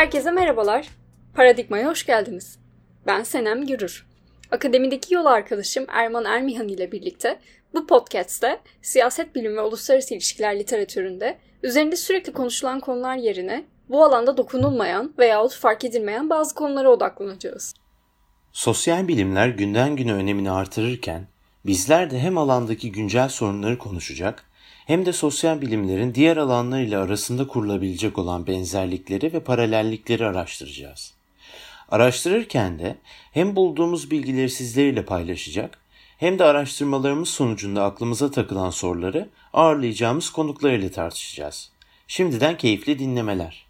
Herkese merhabalar, Paradigma'ya hoş geldiniz. Ben Senem Görür. Akademideki yol arkadaşım Erman Ermihan ile birlikte bu podcast'te siyaset bilimi ve uluslararası ilişkiler literatüründe üzerinde sürekli konuşulan konular yerine bu alanda dokunulmayan veyahut fark edilmeyen bazı konulara odaklanacağız. Sosyal bilimler günden güne önemini artırırken bizler de hem alandaki güncel sorunları konuşacak hem de sosyal bilimlerin diğer alanlarıyla arasında kurulabilecek olan benzerlikleri ve paralellikleri araştıracağız. Araştırırken de hem bulduğumuz bilgileri sizlerle paylaşacak hem de araştırmalarımız sonucunda aklımıza takılan soruları ağırlayacağımız konuklarıyla tartışacağız. Şimdiden keyifli dinlemeler.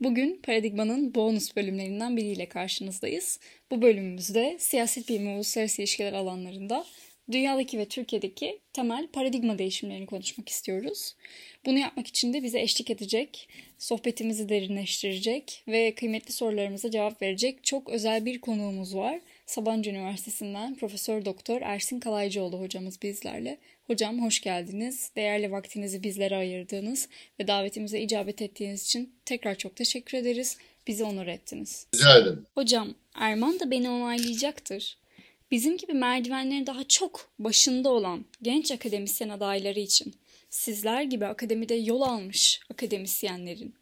Bugün Paradigma'nın bonus bölümlerinden biriyle karşınızdayız. Bu bölümümüzde siyaset bilimi ve uluslararası ilişkiler alanlarında dünyadaki ve Türkiye'deki temel paradigma değişimlerini konuşmak istiyoruz. Bunu yapmak için de bize eşlik edecek, sohbetimizi derinleştirecek ve kıymetli sorularımıza cevap verecek çok özel bir konuğumuz var. Sabancı Üniversitesi'nden Profesör Doktor Ersin Kalaycıoğlu hocamız bizlerle. Hocam hoş geldiniz. Değerli vaktinizi bizlere ayırdığınız ve davetimize icabet ettiğiniz için tekrar çok teşekkür ederiz. Bizi onur ettiniz. Rica ederim. Hocam, Erman da beni onaylayacaktır. Bizim gibi merdivenlerin daha çok başında olan genç akademisyen adayları için, sizler gibi akademide yol almış akademisyenlerin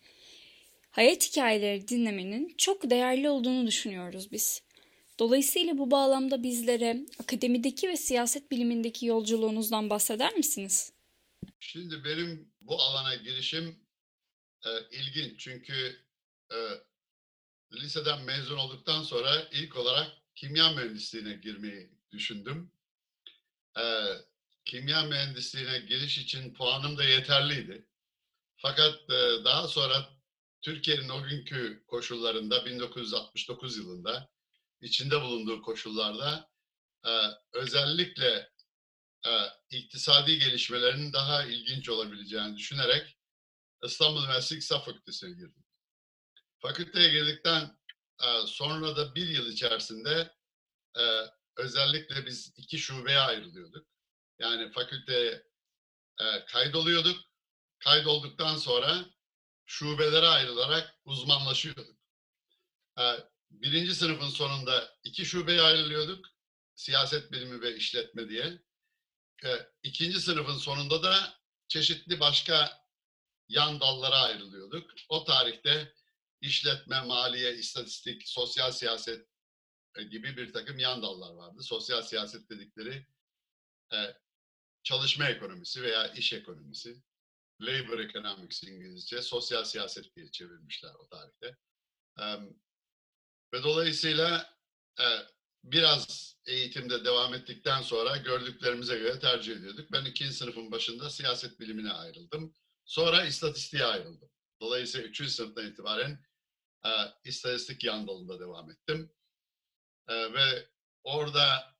hayat hikayeleri dinlemenin çok değerli olduğunu düşünüyoruz biz. Dolayısıyla bu bağlamda bizlere akademideki ve siyaset bilimindeki yolculuğunuzdan bahseder misiniz? Şimdi benim bu alana girişim ilginç. Çünkü liseden mezun olduktan sonra ilk olarak kimya mühendisliğine girmeyi düşündüm. Kimya mühendisliğine giriş için puanım da yeterliydi. Fakat daha sonra Türkiye'nin o günkü koşullarında 1969 yılında içinde bulunduğu koşullarda özellikle iktisadi gelişmelerin daha ilginç olabileceğini düşünerek İstanbul Üniversitesi İktisat Fakültesi'ne girdim. Fakülteye girdikten sonra da bir yıl içerisinde özellikle biz iki şubeye ayrılıyorduk. Yani fakülteye kaydoluyorduk. Kaydolduktan sonra şubelere ayrılarak uzmanlaşıyorduk. Birinci sınıfın sonunda iki şubeye ayrılıyorduk. Siyaset bilimi ve işletme diye. İkinci sınıfın sonunda da çeşitli başka yan dallara ayrılıyorduk. O tarihte İşletme, maliye, istatistik, sosyal siyaset gibi bir takım yan dallar vardı. Sosyal siyaset dedikleri çalışma ekonomisi veya iş ekonomisi. Labor Economics İngilizce, sosyal siyaset diye çevirmişler o tarihte. Ve dolayısıyla biraz eğitimde devam ettikten sonra gördüklerimize göre tercih ediyorduk. Ben ikinci sınıfın başında siyaset bilimine ayrıldım. Sonra istatistiğe ayrıldım. Dolayısıyla 3. sınıftan itibaren istatistik yan dalında devam ettim. Ve orada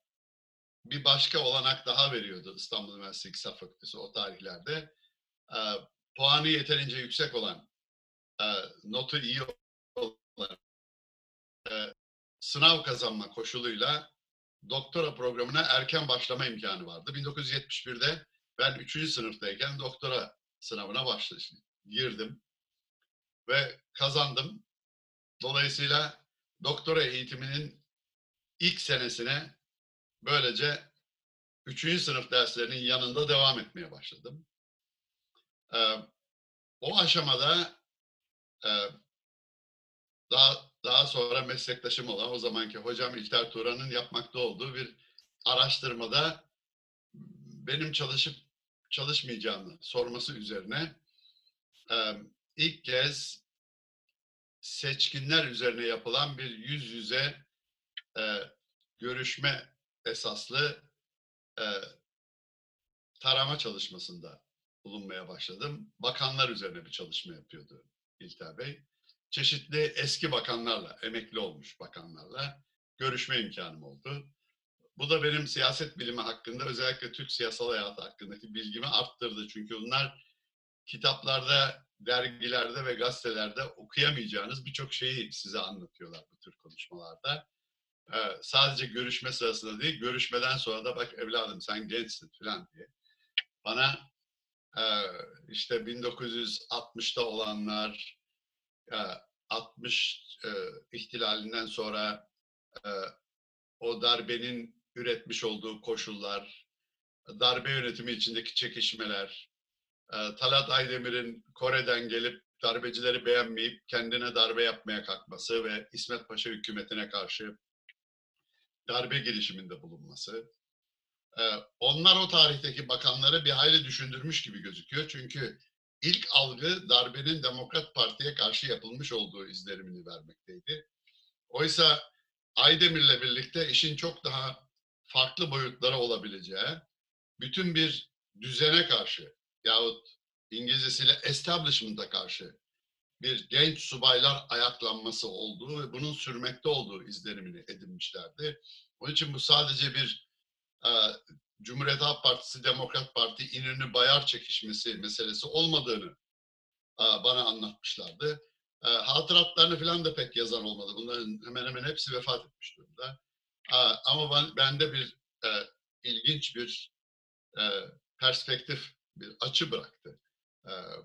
bir başka olanak daha veriyordu İstanbul Üniversitesi İktisat Fakültesi o tarihlerde. Puanı yeterince yüksek olan, notu iyi olan, sınav kazanma koşuluyla doktora programına erken başlama imkanı vardı. 1971'de ben 3. sınıftayken doktora sınavına girdim. Ve kazandım. Dolayısıyla doktora eğitiminin ilk senesine böylece 3. sınıf derslerinin yanında devam etmeye başladım. O aşamada daha sonra meslektaşım olan o zamanki hocam İlter Turan'ın yapmakta olduğu bir araştırmada benim çalışıp çalışmayacağımı sorması üzerine İlk kez seçkinler üzerine yapılan bir yüz yüze görüşme esaslı tarama çalışmasında bulunmaya başladım. Bakanlar üzerine bir çalışma yapıyordu İlter Bey. Çeşitli eski bakanlarla, emekli olmuş bakanlarla görüşme imkanım oldu. Bu da benim siyaset bilimi hakkında, özellikle Türk siyasal hayatı hakkındaki bilgimi arttırdı. Çünkü bunlar kitaplarda, dergilerde ve gazetelerde okuyamayacağınız birçok şeyi size anlatıyorlar bu tür konuşmalarda. Sadece görüşme sırasında değil, görüşmeden sonra da "Bak evladım sen gençsin" falan diye. Bana işte 1960'ta olanlar, 60 ihtilalinden sonra o darbenin üretmiş olduğu koşullar, darbe yönetimi içindeki çekişmeler, Talat Aydemir'in Kore'den gelip darbecileri beğenmeyip kendine darbe yapmaya kalkması ve İsmet Paşa hükümetine karşı darbe girişiminde bulunması. Onlar o tarihteki bakanları bir hayli düşündürmüş gibi gözüküyor. Çünkü ilk algı darbenin Demokrat Parti'ye karşı yapılmış olduğu izlerimini vermekteydi. Oysa Aydemir'le birlikte işin çok daha farklı boyutlara olabileceği, bütün bir düzene karşı yahut İngilizcesiyle establishment'a karşı bir genç subaylar ayaklanması olduğu ve bunun sürmekte olduğu izlenimini edinmişlerdi. Onun için bu sadece bir Cumhuriyet Halk Partisi, Demokrat Parti, İnönü Bayar çekişmesi meselesi olmadığını bana anlatmışlardı. Hatıratlarını falan da pek yazan olmadı. Bunların hemen hemen hepsi vefat etmiş durumda. Ama bende bir ilginç bir perspektif, bir açı bıraktı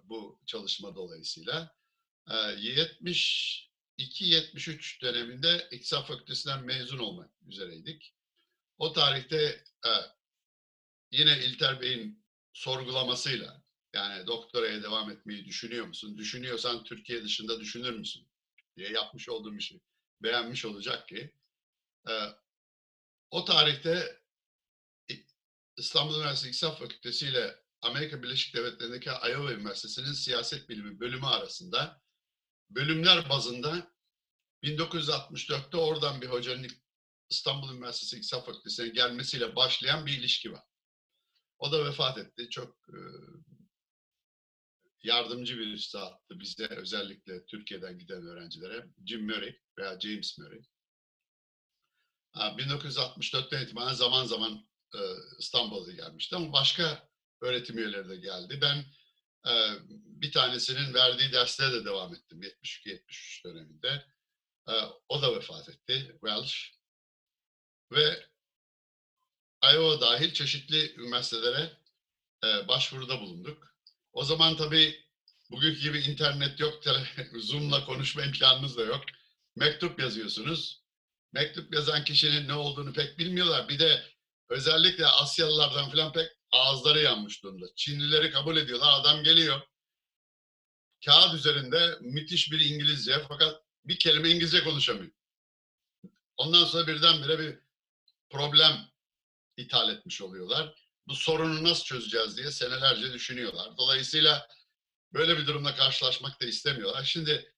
bu çalışma dolayısıyla. 72-73 döneminde İktisat Fakültesinden mezun olmak üzereydik. O tarihte yine İlter Bey'in sorgulamasıyla, yani doktoraya devam etmeyi düşünüyor musun? Düşünüyorsan Türkiye dışında düşünür müsün? Diye yapmış olduğum işi beğenmiş olacak ki. O tarihte İstanbul Üniversitesi İktisat Fakültesi ile Amerika Birleşik Devletleri'ndeki Iowa Üniversitesi'nin siyaset bilimi bölümü arasında bölümler bazında 1964'te oradan bir hocanın İstanbul Üniversitesi İktisat Fakültesi'ne gelmesiyle başlayan bir ilişki var. O da vefat etti. Çok yardımcı bir saatti bize, özellikle Türkiye'den giden öğrencilere. Jim Murray veya James Murray. 1964'ten itibaren zaman zaman İstanbul'a gelmişti ama başka öğretim üyeleri de geldi. Ben bir tanesinin verdiği derslere de devam ettim 72-73 döneminde. O da vefat etti. Welsh. Ve Iowa dahil çeşitli üniversitelere başvuruda bulunduk. O zaman tabii bugünkü gibi internet yok, Zoom'la konuşma imkanınız da yok. Mektup yazıyorsunuz. Mektup yazan kişinin ne olduğunu pek bilmiyorlar. Bir de özellikle Asyalılardan falan pek ağızları yanmış durumda. Çinlileri kabul ediyorlar. Adam geliyor. Kağıt üzerinde müthiş bir İngilizce, fakat bir kelime İngilizce konuşamıyor. Ondan sonra birdenbire bir problem ithal etmiş oluyorlar. Bu sorunu nasıl çözeceğiz diye senelerce düşünüyorlar. Dolayısıyla böyle bir durumla karşılaşmak da istemiyorlar. Şimdi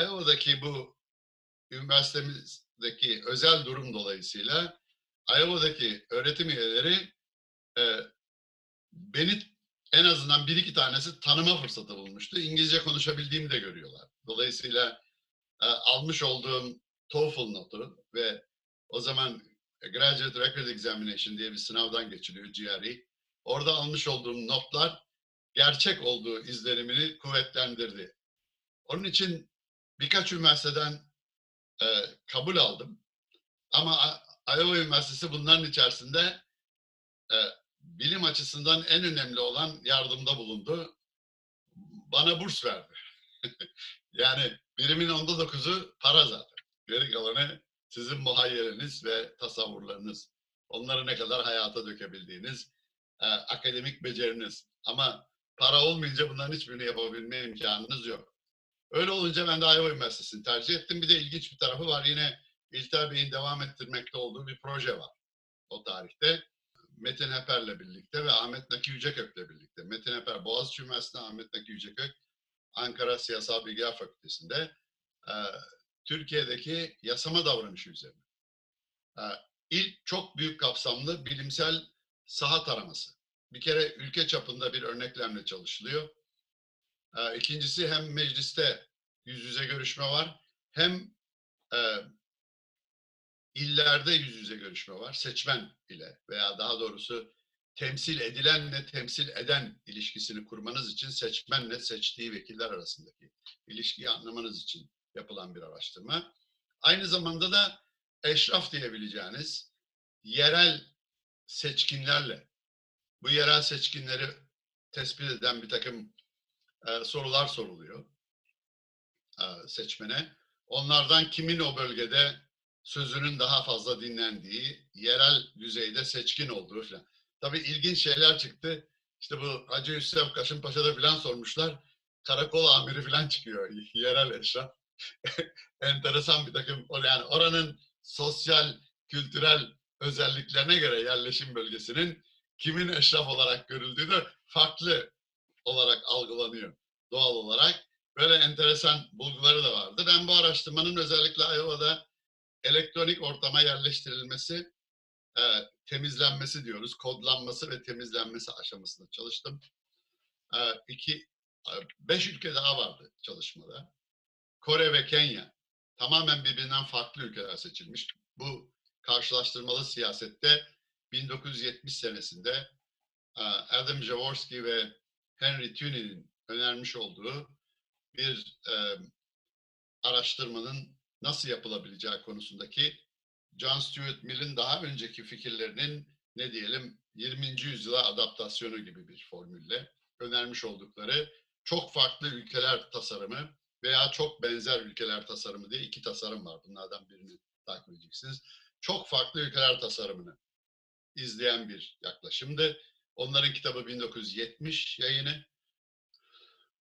Iowa'daki bu üniversitemizdeki özel durum dolayısıyla Iowa'daki öğretim üyeleri beni en azından bir iki tanesi tanıma fırsatı bulmuştu. İngilizce konuşabildiğimi de görüyorlar. Dolayısıyla almış olduğum TOEFL notu ve o zaman Graduate Record Examination diye bir sınavdan geçiliyor, GRE. Orada almış olduğum notlar gerçek olduğu izlenimini kuvvetlendirdi. Onun için birkaç üniversiteden kabul aldım. Ama Iowa Üniversitesi bunların içerisinde bilim açısından en önemli olan yardımda bulundu. Bana burs verdi. Yani birimin 19'u para zaten. Geri kalanı sizin muhayyeriniz ve tasavvurlarınız. Onları ne kadar hayata dökebildiğiniz, akademik beceriniz. Ama para olmayınca bunların hiçbirini yapabilme imkanınız yok. Öyle olunca ben de Iowa Üniversitesi'ni tercih ettim. Bir de ilginç bir tarafı var. Yine İlter Bey'in devam ettirmekte olduğu bir proje var o tarihte. Metin Heper'le birlikte ve Ahmet Naki Yüceköp'le birlikte. Metin Heper Boğaziçi Üniversitesi'nde, Ahmet Naki Yüceköp Ankara Siyasal Bilimler Fakültesi'nde Türkiye'deki yasama davranışı üzerine ilk çok büyük kapsamlı bilimsel saha taraması. Bir kere ülke çapında bir örneklemle çalışılıyor. İkincisi hem mecliste yüz yüze görüşme var, hem illerde yüz yüze görüşme var seçmen ile, veya daha doğrusu temsil edilenle temsil eden ilişkisini kurmanız için seçmenle seçtiği vekiller arasındaki ilişkiyi anlamanız için yapılan bir araştırma. Aynı zamanda da eşraf diyebileceğiniz yerel seçkinlerle, bu yerel seçkinleri tespit eden bir takım sorular soruluyor. seçmene. Onlardan kimin o bölgede sözünün daha fazla dinlendiği, yerel düzeyde seçkin olduğu falan. Tabii ilginç şeyler çıktı. İşte bu Hacı Hüsrev Kaşımpaşa'da falan sormuşlar. Karakol amiri falan çıkıyor, yerel eşraf. Enteresan bir takım, yani oranın sosyal, kültürel özelliklerine göre yerleşim bölgesinin kimin eşraf olarak görüldüğü de farklı olarak algılanıyor doğal olarak. Böyle enteresan bulguları da vardı. Ben bu araştırmanın özellikle Iowa'da elektronik ortama yerleştirilmesi, temizlenmesi diyoruz, kodlanması ve temizlenmesi aşamasında çalıştım. 5 ülke daha vardı çalışmada. Kore ve Kenya. Tamamen birbirinden farklı ülkeler seçilmiş. Bu karşılaştırmalı siyasette 1970 senesinde Adam Przeworski ve Henry Tunney'nin önermiş olduğu bir araştırmanın nasıl yapılabileceği konusundaki John Stuart Mill'in daha önceki fikirlerinin, ne diyelim, 20. yüzyıla adaptasyonu gibi bir formülle önermiş oldukları çok farklı ülkeler tasarımı veya çok benzer ülkeler tasarımı diye iki tasarım var. Bunlardan birini takip edeceksiniz. Çok farklı ülkeler tasarımını izleyen bir yaklaşımdı. Onların kitabı 1970 yayını.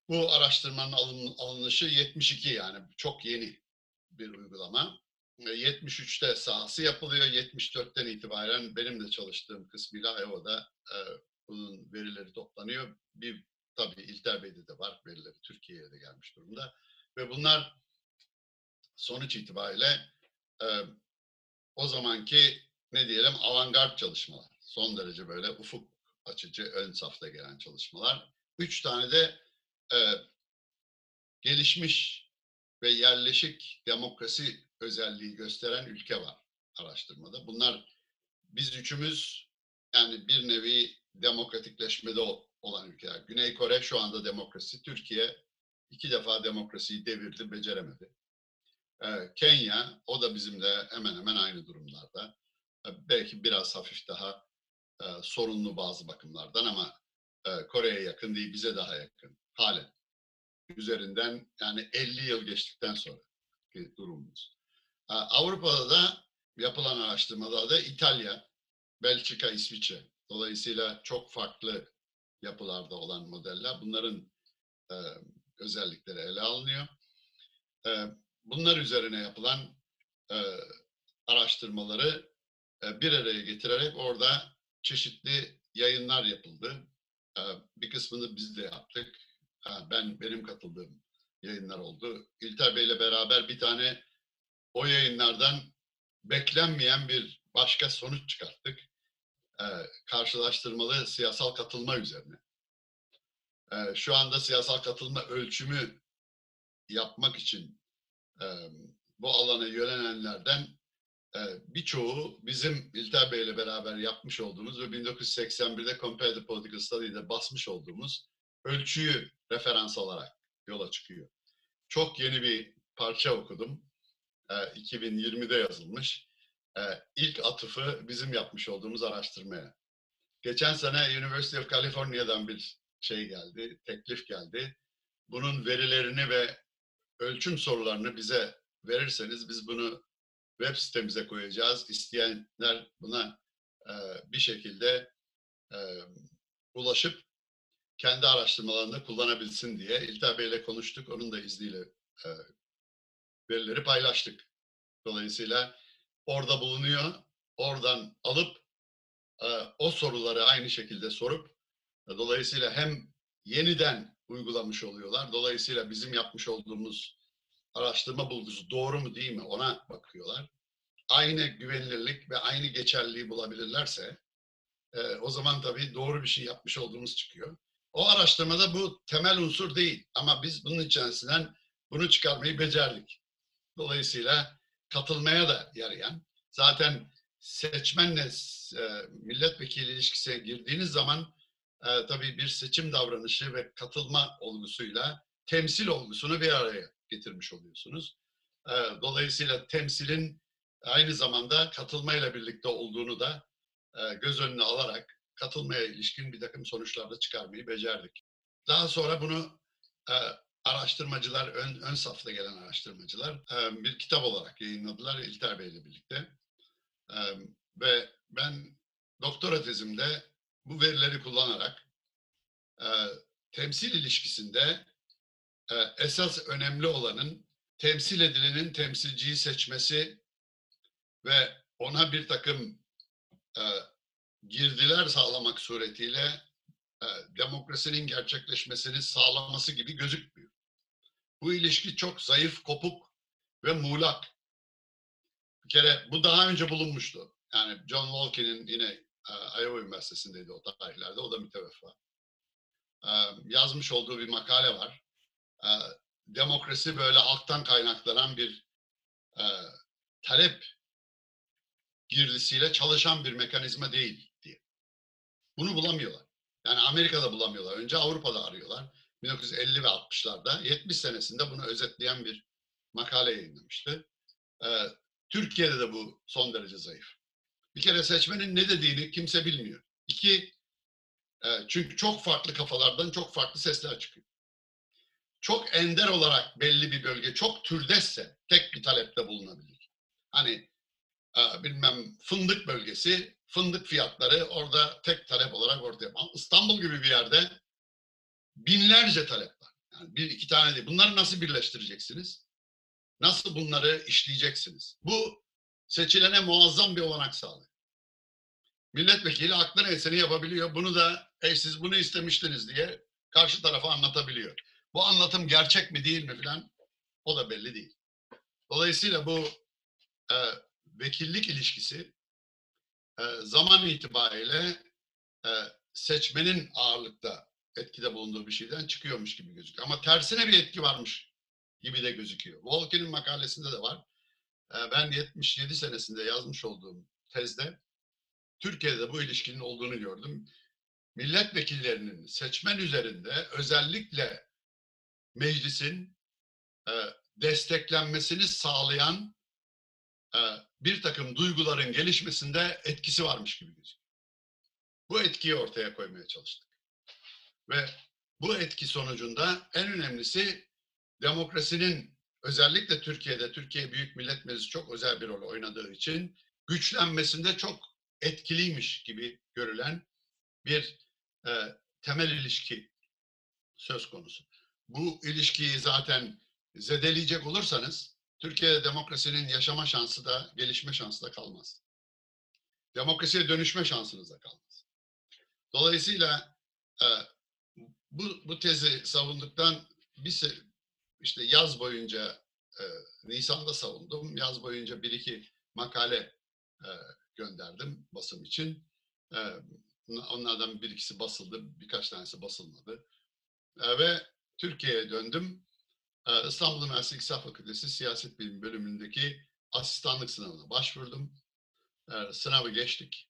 Bu araştırmanın alınışı 72, yani çok yeni bir uygulama. 73'te sahası yapılıyor. 74'ten itibaren benim de çalıştığım kısmıyla Iowa'da bunun verileri toplanıyor. Bir tabii İlter Bey'de de var, verileri Türkiye'ye de gelmiş durumda. Ve bunlar sonuç itibariyle o zamanki, ne diyelim, avantgard çalışmalar. Son derece böyle ufuk açıcı, ön safta gelen çalışmalar. 3 tane de gelişmiş ve yerleşik demokrasi özelliği gösteren ülke var araştırmada. Bunlar biz üçümüz, yani bir nevi demokratikleşmede olan ülkeler. Güney Kore şu anda demokrasi. Türkiye 2 defa demokrasiyi devirdi, beceremedi. Kenya, o da bizimle hemen hemen aynı durumlarda. Belki biraz hafif daha sorunlu bazı bakımlardan ama Kore'ye yakın değil, bize daha yakın. Halen. Üzerinden, yani 50 yıl geçtikten sonraki durumumuz. Avrupa'da da yapılan araştırmalarda da İtalya, Belçika, İsviçre. Dolayısıyla çok farklı yapılarda olan modeller. Bunların özellikleri ele alınıyor. Bunlar üzerine yapılan araştırmaları bir araya getirerek orada çeşitli yayınlar yapıldı. Bir kısmını biz de yaptık. Benim katıldığım yayınlar oldu. İlter Bey'le beraber bir tane o yayınlardan beklenmeyen bir başka sonuç çıkarttık. Karşılaştırmalı siyasal katılma üzerine. Şu anda siyasal katılma ölçümü yapmak için bu alana yönelenlerden birçoğu bizim İlter Bey'le beraber yapmış olduğumuz ve 1981'de Comparative Political Study'de basmış olduğumuz ölçüyü referans olarak yola çıkıyor. Çok yeni bir parça okudum. 2020'de yazılmış. İlk atıfı bizim yapmış olduğumuz araştırmaya. Geçen sene University of California'dan bir şey geldi, teklif geldi. Bunun verilerini ve ölçüm sorularını bize verirseniz biz bunu web sitemize koyacağız. İsteyenler buna bir şekilde ulaşıp kendi araştırmalarında kullanabilsin diye İlter Bey'le konuştuk. Onun da izniyle verileri paylaştık. Dolayısıyla orada bulunuyor. Oradan alıp o soruları aynı şekilde sorup dolayısıyla hem yeniden uygulamış oluyorlar. Dolayısıyla bizim yapmış olduğumuz araştırma bulgusu doğru mu değil mi ona bakıyorlar. Aynı güvenilirlik ve aynı geçerliliği bulabilirlerse o zaman tabii doğru bir şey yapmış olduğumuz çıkıyor. O araştırmada bu temel unsur değil ama biz bunun içerisinden bunu çıkarmayı becerdik. Dolayısıyla katılmaya da yarayan, zaten seçmenle milletvekili ilişkisine girdiğiniz zaman tabii bir seçim davranışı ve katılma olgusuyla temsil olgusunu bir araya getirmiş oluyorsunuz. Dolayısıyla temsilin aynı zamanda katılmayla birlikte olduğunu da göz önüne alarak katılmaya ilişkin bir takım sonuçlar da çıkarmayı becerdik. Daha sonra bunu araştırmacılar, ön safta gelen araştırmacılar bir kitap olarak yayınladılar İlter Bey'le birlikte. Ve ben doktora tezimde bu verileri kullanarak temsil ilişkisinde esas önemli olanın temsil edilenin temsilciyi seçmesi ve ona bir takım girdiler sağlamak suretiyle demokrasinin gerçekleşmesini sağlaması gibi gözükmüyor. Bu ilişki çok zayıf, kopuk ve muğlak. Bir kere bu daha önce bulunmuştu. Yani John Walke'nin yine Iowa Üniversitesi'ndeydi o tarihlerde, o da müteveffa. Yazmış olduğu bir makale var. Demokrasi böyle halktan kaynaklanan bir talep girdisiyle çalışan bir mekanizma değil diye. Bunu bulamıyorlar. Yani Amerika'da bulamıyorlar. Önce Avrupa'da arıyorlar. 1950 ve 60'larda 70 senesinde bunu özetleyen bir makale yayınlamıştı. Türkiye'de de bu son derece zayıf. Bir kere seçmenin ne dediğini kimse bilmiyor. İki, çünkü çok farklı kafalardan çok farklı sesler çıkıyor. Çok ender olarak belli bir bölge çok türdesse tek bir talepte bulunabilir. Hani bilmem fındık bölgesi, fındık fiyatları orada tek talep olarak ortaya. İstanbul gibi bir yerde binlerce talep var. Yani bir iki tane değil. Bunları nasıl birleştireceksiniz? Nasıl bunları işleyeceksiniz? Bu seçilene muazzam bir olanak sağlıyor. Milletvekili aklına eseni yapabiliyor. Bunu da siz bunu istemiştiniz diye karşı tarafa anlatabiliyor. Bu anlatım gerçek mi değil mi filan o da belli değil. Dolayısıyla bu vekillik ilişkisi zaman itibariyle seçmenin ağırlıkta etkide bulunduğu bir şeyden çıkıyormuş gibi gözüküyor. Ama tersine bir etki varmış gibi de gözüküyor. Walke'nin makalesinde de var. Ben 77 senesinde yazmış olduğum tezde Türkiye'de bu ilişkinin olduğunu gördüm. Milletvekillerinin seçmen üzerinde özellikle meclisin desteklenmesini sağlayan bir takım duyguların gelişmesinde etkisi varmış gibi gözüküyor. Bu etkiyi ortaya koymaya çalıştık. Ve bu etki sonucunda en önemlisi demokrasinin özellikle Türkiye'de, Türkiye Büyük Millet Meclisi çok özel bir rol oynadığı için güçlenmesinde çok etkiliymiş gibi görülen bir temel ilişki söz konusu. Bu ilişkiyi zaten zedeleyecek olursanız Türkiye'de demokrasinin yaşama şansı da gelişme şansı da kalmaz. Demokrasiye dönüşme şansınız da kalmaz. Dolayısıyla bu tezi savunduktan işte yaz boyunca Nisan'da savundum. Yaz boyunca bir iki makale gönderdim basım için. Onlardan bir ikisi basıldı, birkaç tanesi basılmadı. Ve Türkiye'ye döndüm. İstanbul Üniversitesi İktisat Fakültesi Siyaset Bilimi bölümündeki asistanlık sınavına başvurdum. Sınavı geçtik.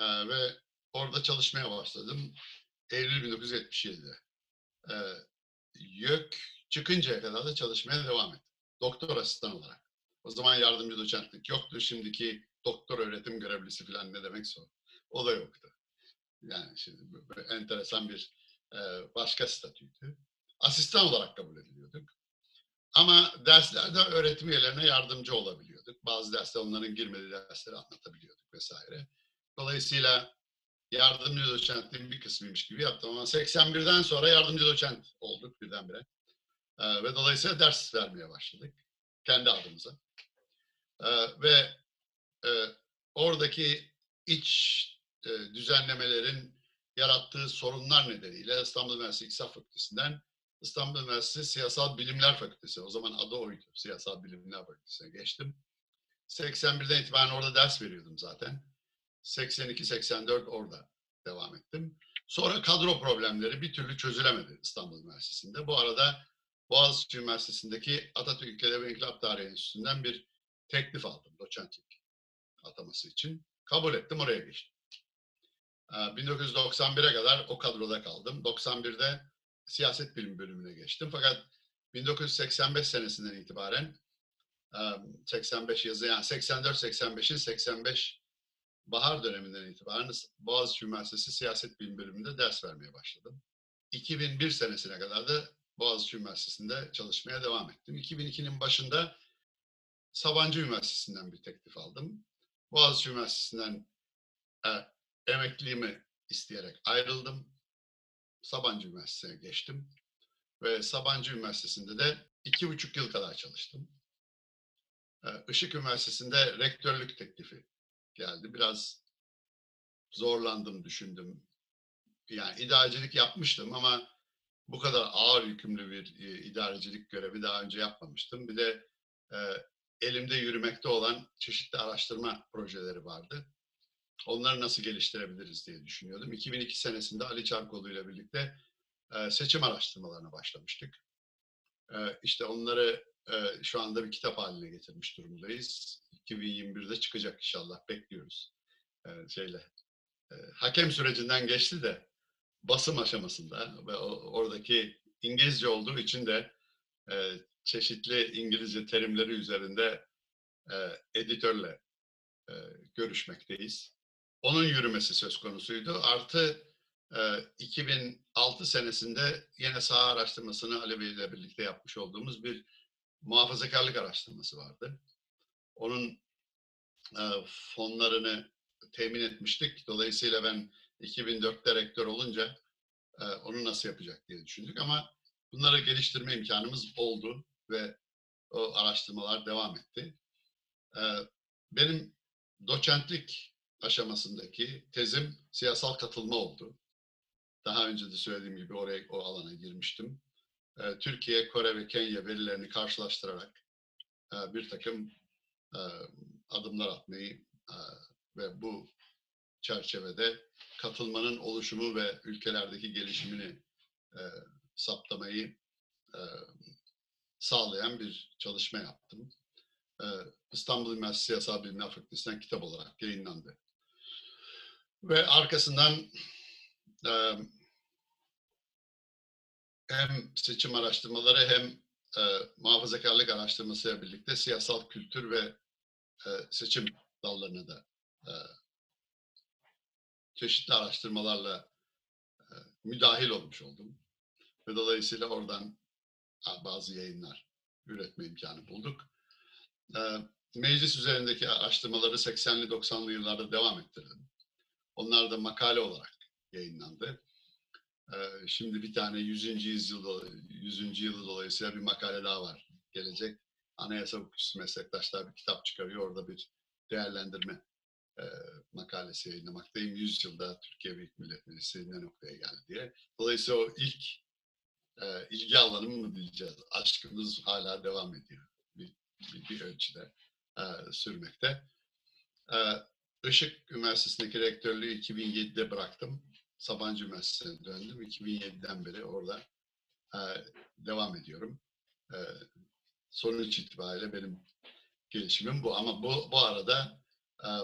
Ve orada çalışmaya başladım. Eylül 1977'de. YÖK çıkıncaya kadar da çalışmaya devam ettim. Doktor asistan olarak. O zaman yardımcı doçentlik yoktu. Şimdiki doktor öğretim görevlisi falan ne demekse o da yoktu. Yani şimdi enteresan bir başka statüydü. Asistan olarak kabul ediliyorduk. Ama derslerde öğretim üyelerine yardımcı olabiliyorduk. Bazı dersler onların girmediği dersleri anlatabiliyorduk vesaire. Dolayısıyla yardımcı doçentliğin bir kısmıymış gibi yaptım ama 81'den sonra yardımcı doçent olduk birdenbire. Ve dolayısıyla ders vermeye başladık. Kendi adımıza. Ve oradaki iç düzenlemelerin yarattığı sorunlar nedeniyle İstanbul Üniversitesi İktisat Fakültesinden İstanbul Üniversitesi Siyasal Bilimler Fakültesi, o zaman adı oydu, Siyasal Bilimler Fakültesi'ne geçtim. 81'den itibaren orada ders veriyordum zaten. 82-84 orada devam ettim. Sonra kadro problemleri bir türlü çözülemedi İstanbul Üniversitesi'nde. Bu arada Boğaziçi Üniversitesi'ndeki Atatürk Ülkede ve İnkılap Tarihi Enstitüsü'nden bir teklif aldım doçentlik ataması için. Kabul ettim, oraya geçtim. 1991'e kadar o kadroda kaldım. 91'de siyaset bilimi bölümüne geçtim. Fakat 1985 senesinden itibaren 85 yazı yani 84-85'in 85 bahar döneminden itibaren Boğaziçi Üniversitesi Siyaset Bilimi bölümünde ders vermeye başladım. 2001 senesine kadar da Boğaziçi Üniversitesi'nde çalışmaya devam ettim. 2002'nin başında Sabancı Üniversitesi'nden bir teklif aldım. Boğaziçi Üniversitesi'nden emekliliğimi isteyerek ayrıldım. Sabancı Üniversitesi'ne geçtim ve Sabancı Üniversitesi'nde de 2,5 yıl kadar çalıştım. Işık Üniversitesi'nde rektörlük teklifi geldi. Biraz zorlandım, düşündüm. Yani idarecilik yapmıştım ama bu kadar ağır yükümlü bir idarecilik görevi daha önce yapmamıştım. Bir de elimde yürümekte olan çeşitli araştırma projeleri vardı. Onları nasıl geliştirebiliriz diye düşünüyordum. 2002 senesinde Ali Çarkoğlu ile birlikte seçim araştırmalarına başlamıştık. İşte onları şu anda bir kitap haline getirmiş durumdayız. 2021'de çıkacak inşallah, bekliyoruz. Hakem sürecinden geçti de basım aşamasında ve oradaki İngilizce olduğu için de çeşitli İngilizce terimleri üzerinde editörle görüşmekteyiz. Onun yürümesi söz konusuydu. Artı 2006 senesinde yine saha araştırmasını Ali Bey ile birlikte yapmış olduğumuz bir muhafazakarlık araştırması vardı. Onun fonlarını temin etmiştik. Dolayısıyla ben 2004'te rektör olunca onu nasıl yapacak diye düşündük ama bunları geliştirme imkanımız oldu ve o araştırmalar devam etti. Benim doçentlik aşamasındaki tezim siyasal katılma oldu. Daha önce de söylediğim gibi oraya, o alana girmiştim. Türkiye, Kore ve Kenya verilerini karşılaştırarak bir takım adımlar atmayı ve bu çerçevede katılmanın oluşumu ve ülkelerdeki gelişimini saptamayı sağlayan bir çalışma yaptım. İstanbul Üniversitesi Siyasal Bilimler Fakültesi'nden kitap olarak yayınlandı. Ve arkasından hem seçim araştırmaları hem muhafazakarlık araştırmasıyla birlikte siyasal kültür ve seçim dallarına da çeşitli araştırmalarla müdahil olmuş oldum. Ve dolayısıyla oradan bazı yayınlar üretme imkanı bulduk. Meclis üzerindeki araştırmaları 80'li 90'lı yıllarda devam ettirdim. Onlar da makale olarak yayınlandı. Şimdi bir tane 100. yılı dolayısıyla bir makale daha var. Gelecek Anayasa Hukukçusu meslektaşlar bir kitap çıkarıyor. Orada bir değerlendirme makalesi yayınlamaktayım. 100 yılda Türkiye Büyük Millet Meclisi ne noktaya geldi diye. Dolayısıyla o ilk ilgi alanımı mı diyeceğiz? Aşkımız hala devam ediyor. Bir ölçüde sürmekte. Işık Üniversitesi'ndeki rektörlüğü 2007'de bıraktım. Sabancı Üniversitesi'ne döndüm. 2007'den beri orada devam ediyorum. Sonuç itibariyle benim gelişimim bu. Ama bu arada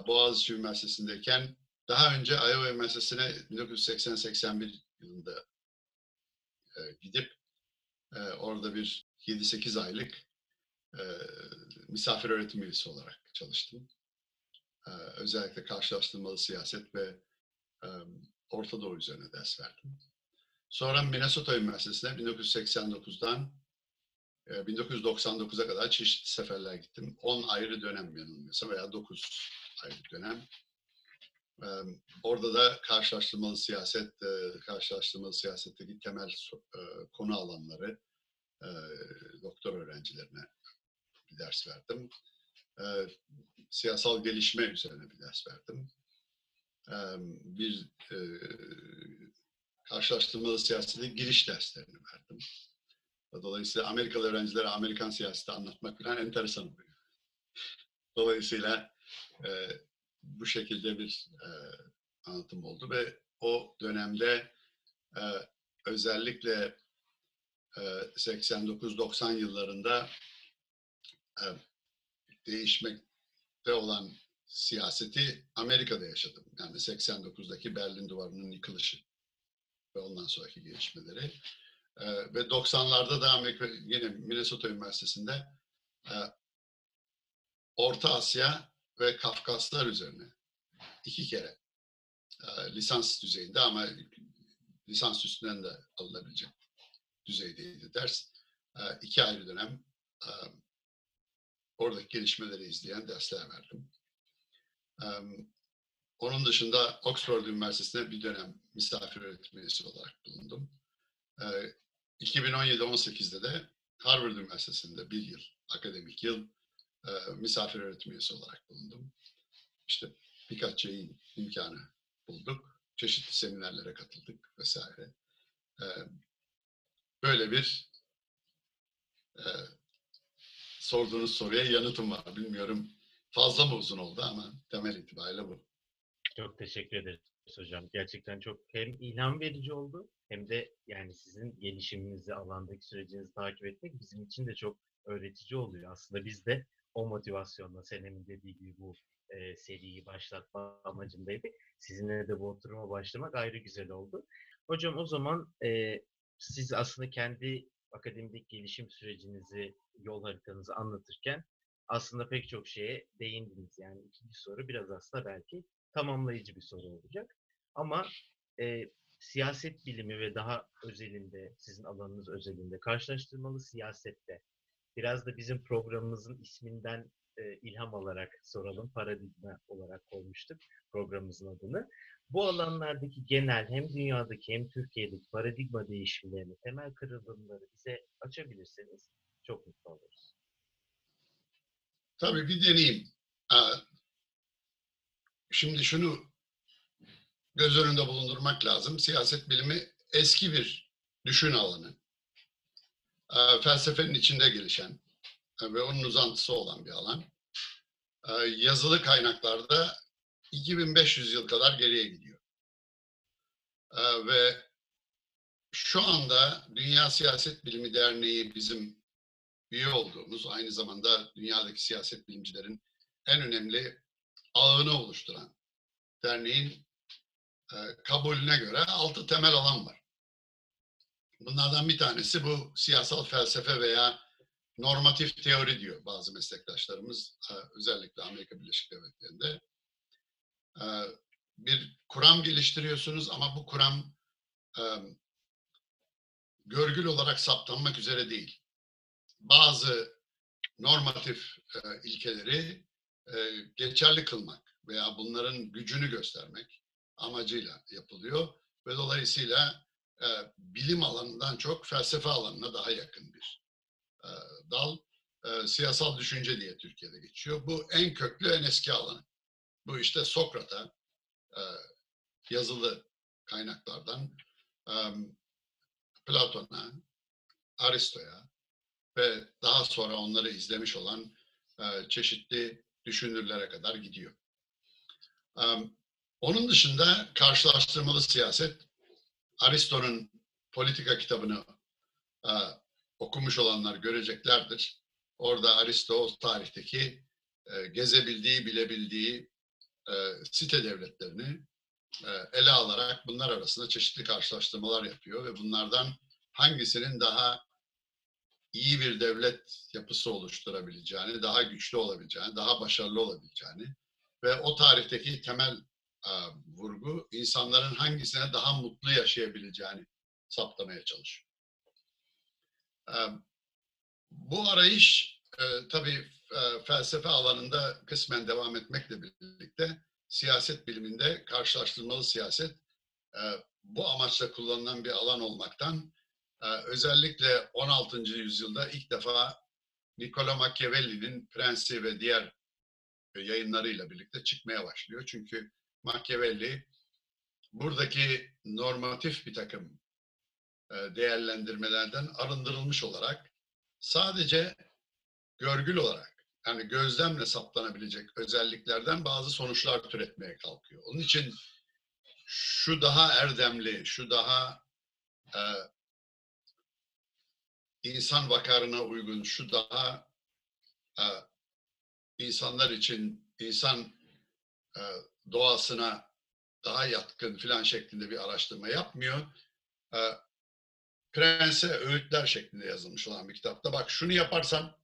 Boğaziçi Üniversitesi'ndeyken daha önce Iowa Üniversitesi'ne 1980-81 yılında gidip orada bir 7-8 aylık misafir öğretim üyesi olarak çalıştım. Özellikle karşılaştırmalı siyaset ve Orta Doğu üzerine ders verdim. Sonra Minnesota Üniversitesi'ne 1989'dan 1999'a kadar çeşitli seferler gittim. 10 ayrı dönem yanılmıyorsam veya 9 ayrı dönem. Orada da karşılaştırmalı siyaset, karşılaştırmalı siyasetteki temel konu alanları doktor öğrencilerine bir ders verdim. Siyasal gelişme üzerine bir ders verdim. Bir karşılaştırmalı siyasete giriş derslerini verdim. Dolayısıyla Amerikalı öğrencilere Amerikan siyaseti anlatmak falan enteresan oluyor. Dolayısıyla bu şekilde bir anlatım oldu ve o dönemde özellikle 89-90 yıllarında değişmekte olan siyaseti Amerika'da yaşadım. Yani 89'daki Berlin Duvarı'nın yıkılışı ve ondan sonraki gelişmeleri. Ve 90'larda da Amerika, yine Minnesota Üniversitesi'nde Orta Asya ve Kafkaslar üzerine 2 kere lisans düzeyinde ama lisans üstünden de alınabilecek düzeydeydi ders. İki ayrı dönem oradaki gelişmeleri izleyen dersler verdim. Onun dışında Oxford Üniversitesi'nde bir dönem misafir öğretim üyesi olarak bulundum. 2017-18'de de Harvard Üniversitesi'nde bir yıl, akademik yıl misafir öğretim üyesi olarak bulundum. İşte birkaç yayın imkanı bulduk. Çeşitli seminerlere katıldık vesaire. Böyle bir sorduğunuz soruya yanıtım var. Bilmiyorum fazla mı uzun oldu ama temel itibariyle bu. Çok teşekkür ederiz hocam. Gerçekten çok hem ilham verici oldu hem de yani sizin gelişiminizi, alandaki sürecinizi takip etmek bizim için de çok öğretici oluyor. Aslında biz de o motivasyonla Senem'in dediği gibi bu seriyi başlatma amacındaydı. Sizinle de bu oturuma başlamak ayrı güzel oldu. Hocam o zaman siz aslında kendi akademik gelişim sürecinizi, yol haritanızı anlatırken aslında pek çok şeye değindiniz. Yani ikinci soru biraz aslında belki tamamlayıcı bir soru olacak. Ama siyaset bilimi ve daha özelinde, sizin alanınız özelinde karşılaştırmalı siyasette biraz da bizim programımızın isminden ilham alarak soralım, paradigma olarak koymuştuk programımızın adını. Bu alanlardaki genel hem dünyadaki hem Türkiye'deki paradigma değişimlerini, temel kırılımları bize açabilirseniz çok mutlu oluruz. Tabii bir deneyim. Şimdi şunu göz önünde bulundurmak lazım. Siyaset bilimi eski bir düşün alanı. Felsefenin içinde gelişen ve onun uzantısı olan bir alan. Yazılı kaynaklarda 2500 yıl kadar geriye gidiyor. Ve şu anda Dünya Siyaset Bilimi Derneği bizim üye olduğumuz, aynı zamanda dünyadaki siyaset bilimcilerin en önemli ağını oluşturan derneğin kabulüne göre 6 temel alan var. Bunlardan bir tanesi bu siyasal felsefe veya normatif teori diyor bazı meslektaşlarımız, özellikle Amerika Birleşik Devletleri'nde. Bir kuram geliştiriyorsunuz ama bu kuram görgül olarak saptanmak üzere değil. Bazı normatif ilkeleri geçerli kılmak veya bunların gücünü göstermek amacıyla yapılıyor ve dolayısıyla bilim alanından çok felsefe alanına daha yakın bir dal. Siyasal düşünce diye Türkiye'de geçiyor. Bu en köklü, en eski alanı. Bu işte Sokrat'a yazılı kaynaklardan Platon'a, Aristo'ya ve daha sonra onları izlemiş olan çeşitli düşünürlere kadar gidiyor. Onun dışında karşılaştırmalı siyaset, Aristo'nun Politika kitabını okumuş olanlar göreceklerdir. Orada Aristo tarihteki gezebildiği, bilebildiği site devletlerini ele alarak bunlar arasında çeşitli karşılaştırmalar yapıyor ve bunlardan hangisinin daha iyi bir devlet yapısı oluşturabileceğini, daha güçlü olabileceğini, daha başarılı olabileceğini ve o tarihteki temel vurgu insanların hangisine daha mutlu yaşayabileceğini saptamaya çalışıyor. Bu arayış tabii felsefe alanında kısmen devam etmekle birlikte siyaset biliminde karşılaştırmalı siyaset bu amaçla kullanılan bir alan olmaktan özellikle 16. yüzyılda ilk defa Niccolò Machiavelli'nin Prensi ve diğer yayınlarıyla birlikte çıkmaya başlıyor. Çünkü Machiavelli buradaki normatif bir takım değerlendirmelerden arındırılmış olarak sadece görgül olarak yani gözlemle saptanabilecek özelliklerden bazı sonuçlar türetmeye kalkıyor. Onun için şu daha erdemli, şu daha insan vakarına uygun, şu daha insanlar için, insan doğasına daha yatkın filan şeklinde bir araştırma yapmıyor. Prense öğütler şeklinde yazılmış olan bir kitapta. Bak şunu yaparsan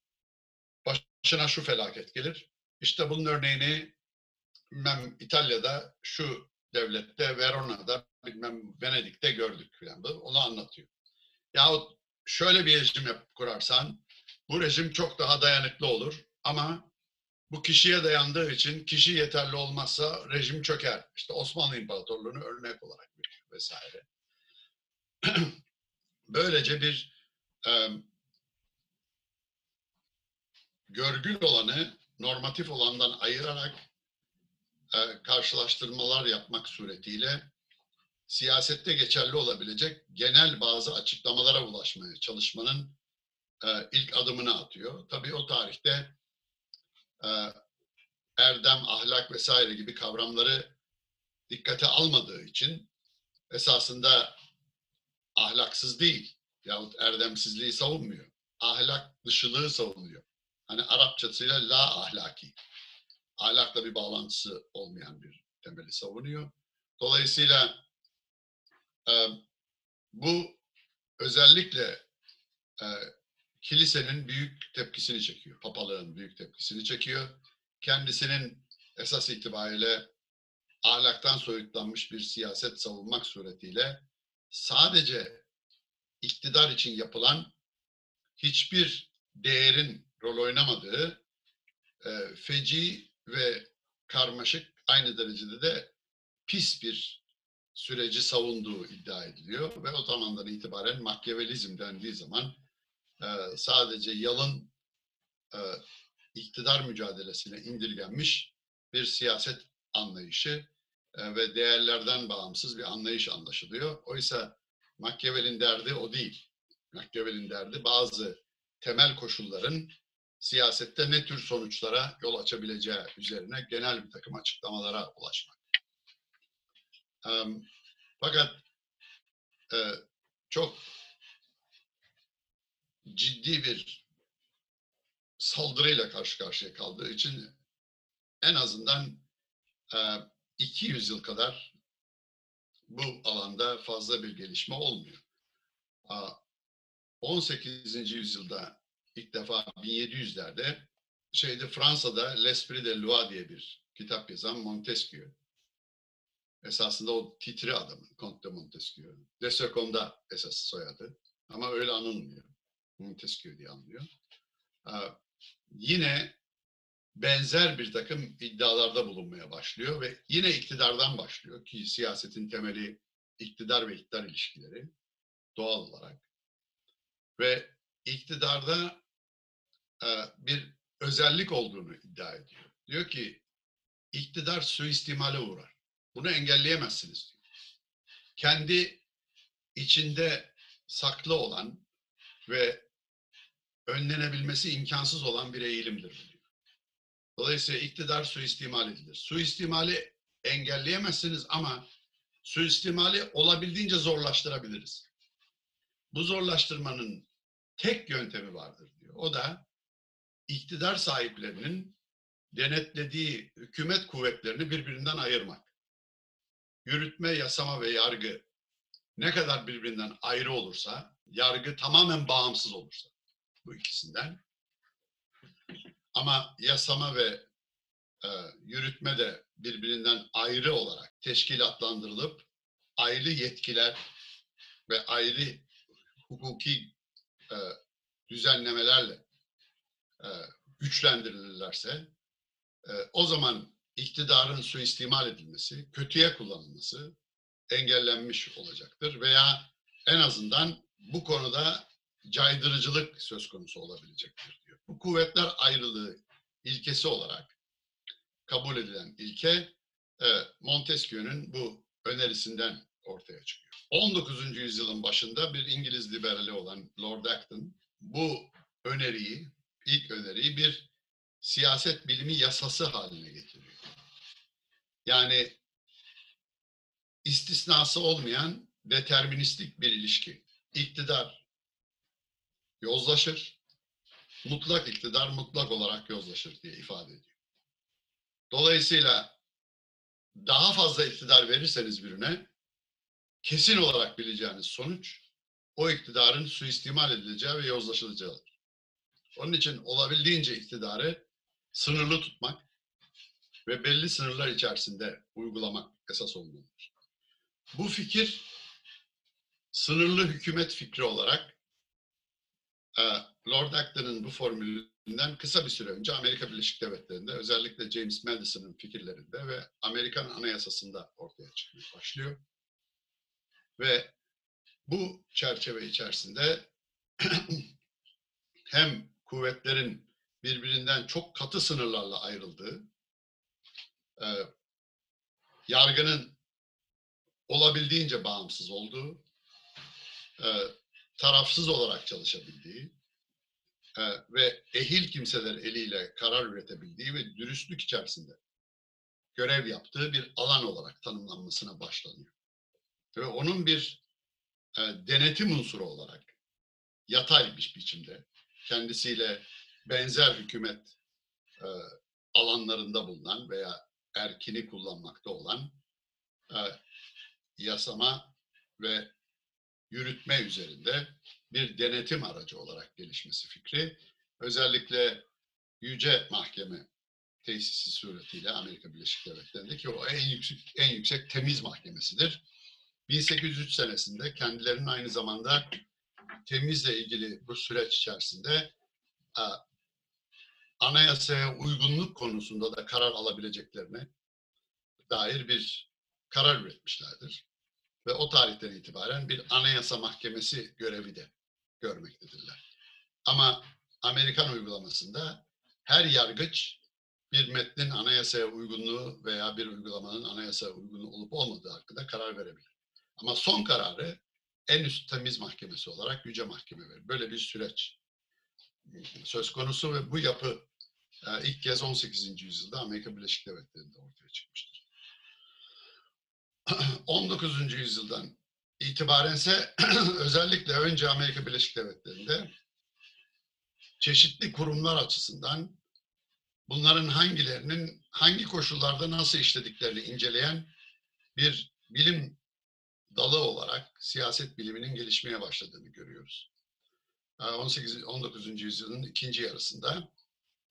başına şu felaket gelir. İşte bunun örneğini bilmem İtalya'da, şu devlette, Verona'da, bilmem Venedik'te gördük filan. Onu anlatıyor. Yahut şöyle bir rejim kurarsan bu rejim çok daha dayanıklı olur ama bu kişiye dayandığı için kişi yeterli olmazsa rejim çöker. İşte Osmanlı İmparatorluğu'nu örnek olarak veriyor vesaire. Böylece bir görgül olanı normatif olandan ayırarak karşılaştırmalar yapmak suretiyle siyasette geçerli olabilecek genel bazı açıklamalara ulaşmaya çalışmanın ilk adımını atıyor. Tabii o tarihte erdem, ahlak vesaire gibi kavramları dikkate almadığı için esasında ahlaksız değil yahut erdemsizliği savunmuyor. Ahlak dışılığı savunuyor. Hani Arapçasıyla la ahlaki. Ahlakla bir bağlantısı olmayan bir temeli savunuyor. Dolayısıyla bu özellikle kilisenin büyük tepkisini çekiyor. Papalığın büyük tepkisini çekiyor. Kendisinin esas itibariyle ahlaktan soyutlanmış bir siyaset savunmak suretiyle sadece iktidar için yapılan hiçbir değerin rol oynamadığı feci ve karmaşık aynı derecede de pis bir süreci savunduğu iddia ediliyor ve o zamandan itibaren Machiavellizm dendiği zaman sadece yalın iktidar mücadelesine indirgenmiş bir siyaset anlayışı ve değerlerden bağımsız bir anlayış anlaşılıyor. Oysa Machiavelli'nin derdi o değil. Machiavelli'nin derdi bazı temel koşulların siyasette ne tür sonuçlara yol açabileceği üzerine genel bir takım açıklamalara ulaşmak. Fakat çok ciddi bir saldırıyla karşı karşıya kaldığı için en azından 200 yıl kadar bu alanda fazla bir gelişme olmuyor. 18. yüzyılda ilk defa 1700'lerde Fransa'da L'Esprit de Loi diye bir kitap yazan Montesquieu. Esasında o titri adamın, Comte de Montesquieu. De Seconda esas soyadı. Ama öyle anılmıyor. Montesquieu diye anılıyor. Yine benzer bir takım iddialarda bulunmaya başlıyor ve yine iktidardan başlıyor ki siyasetin temeli iktidar ve iktidar ilişkileri doğal olarak. Ve iktidarda bir özellik olduğunu iddia ediyor. Diyor ki iktidar suistimale uğrar. Bunu engelleyemezsiniz diyor. Kendi içinde saklı olan ve önlenebilmesi imkansız olan bir eğilimdir diyor. Dolayısıyla iktidar suistimal edilir. Suistimali engelleyemezsiniz ama suistimali olabildiğince zorlaştırabiliriz. Bu zorlaştırmanın tek yöntemi vardır diyor. O da iktidar sahiplerinin denetlediği hükümet kuvvetlerini birbirinden ayırmak. Yürütme, yasama ve yargı ne kadar birbirinden ayrı olursa, yargı tamamen bağımsız olursa bu ikisinden. Ama yasama ve yürütme de birbirinden ayrı olarak teşkilatlandırılıp ayrı yetkiler ve ayrı hukuki düzenlemelerle güçlendirilirlerse o zaman iktidarın suistimal edilmesi, kötüye kullanılması engellenmiş olacaktır veya en azından bu konuda caydırıcılık söz konusu olabilecektir diyor. Bu kuvvetler ayrılığı ilkesi olarak kabul edilen ilke Montesquieu'nun bu önerisinden ortaya çıkıyor. 19. yüzyılın başında bir İngiliz liberali olan Lord Acton bu öneriyi, ilk öneriyi bir siyaset bilimi yasası haline getiriyor. Yani istisnası olmayan deterministik bir ilişki. İktidar yozlaşır, mutlak iktidar mutlak olarak yozlaşır diye ifade ediyor. Dolayısıyla daha fazla iktidar verirseniz birine kesin olarak bileceğiniz sonuç o iktidarın suistimal edileceği ve yozlaşılacağıdır. Onun için olabildiğince iktidarı sınırlı tutmak ve belli sınırlar içerisinde uygulamak esas olmalıdır. Bu fikir sınırlı hükümet fikri olarak Lord Acton'ın bu formülünden kısa bir süre önce Amerika Birleşik Devletleri'nde, özellikle James Madison'ın fikirlerinde ve Amerikan Anayasası'nda ortaya çıkmaya başlıyor. Ve bu çerçeve içerisinde hem kuvvetlerin birbirinden çok katı sınırlarla ayrıldığı, yargının olabildiğince bağımsız olduğu, tarafsız olarak çalışabildiği ve ehil kimseler eliyle karar üretebildiği ve dürüstlük içerisinde görev yaptığı bir alan olarak tanımlanmasına başlanıyor. Ve onun bir denetim unsuru olarak yatay bir biçimde kendisiyle benzer hükümet alanlarında bulunan veya erkini kullanmakta olan yasama ve yürütme üzerinde bir denetim aracı olarak gelişmesi fikri, özellikle Yüce Mahkeme tesisi suretiyle Amerika Birleşik Devletleri'ndeki o en yüksek temiz mahkemesidir. 1803 senesinde kendilerinin aynı zamanda temizle ilgili bu süreç içerisinde anayasaya uygunluk konusunda da karar alabileceklerine dair bir karar üretmişlerdir. Ve o tarihten itibaren bir anayasa mahkemesi görevi de görmektedirler. Ama Amerikan uygulamasında her yargıç bir metnin anayasaya uygunluğu veya bir uygulamanın anayasaya uygun olup olmadığı hakkında karar verebilir. Ama son kararı en üst temiz mahkemesi olarak Yüce Mahkeme verir. Böyle bir süreç söz konusu ve bu yapı ilk kez 18. yüzyılda Amerika Birleşik Devletleri'nde ortaya çıkmıştır. 19. yüzyıldan itibarense özellikle önce Amerika Birleşik Devletleri'nde çeşitli kurumlar açısından bunların hangilerinin hangi koşullarda nasıl işlediklerini inceleyen bir bilim dalı olarak siyaset biliminin gelişmeye başladığını görüyoruz. 19. yüzyılın ikinci yarısında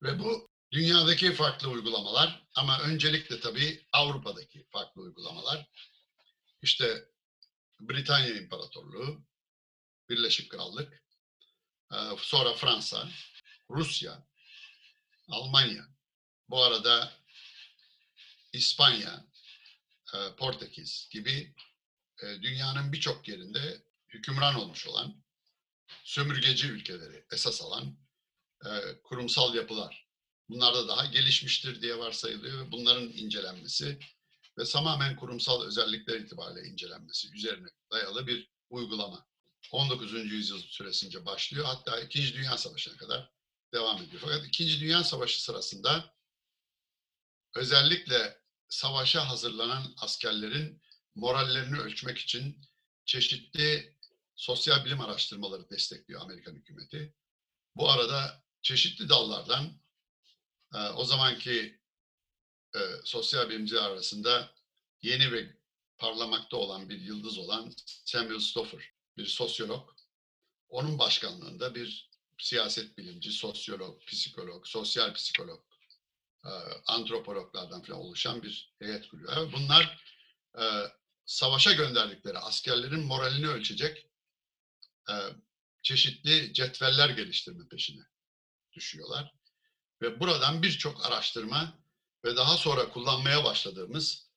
ve bu dünyadaki farklı uygulamalar ama öncelikle tabii Avrupa'daki farklı uygulamalar. İşte Britanya İmparatorluğu, Birleşik Krallık, sonra Fransa, Rusya, Almanya, bu arada İspanya, Portekiz gibi dünyanın birçok yerinde hükümran olmuş olan, sömürgeci ülkeleri esas alan kurumsal yapılar. Bunlar da daha gelişmiştir diye varsayılıyor ve bunların incelenmesi ve tamamen kurumsal özellikler itibariyle incelenmesi üzerine dayalı bir uygulama. 19. yüzyıl süresince başlıyor, hatta 2. Dünya Savaşı'na kadar devam ediyor. Fakat 2. Dünya Savaşı sırasında özellikle savaşa hazırlanan askerlerin morallerini ölçmek için çeşitli sosyal bilim araştırmaları destekliyor Amerikan hükümeti. Bu arada çeşitli dallardan o zamanki sosyal bilimciler arasında yeni ve parlamakta olan bir yıldız olan Samuel Stouffer, bir sosyolog. Onun başkanlığında bir siyaset bilimci, sosyolog, psikolog, sosyal psikolog, antropologlardan falan oluşan bir heyet kuruyor. Bunlar savaşa gönderdikleri askerlerin moralini ölçecek çeşitli cetveller geliştirme peşine düşüyorlar. Ve buradan birçok araştırma ve daha sonra kullanmaya başladığımız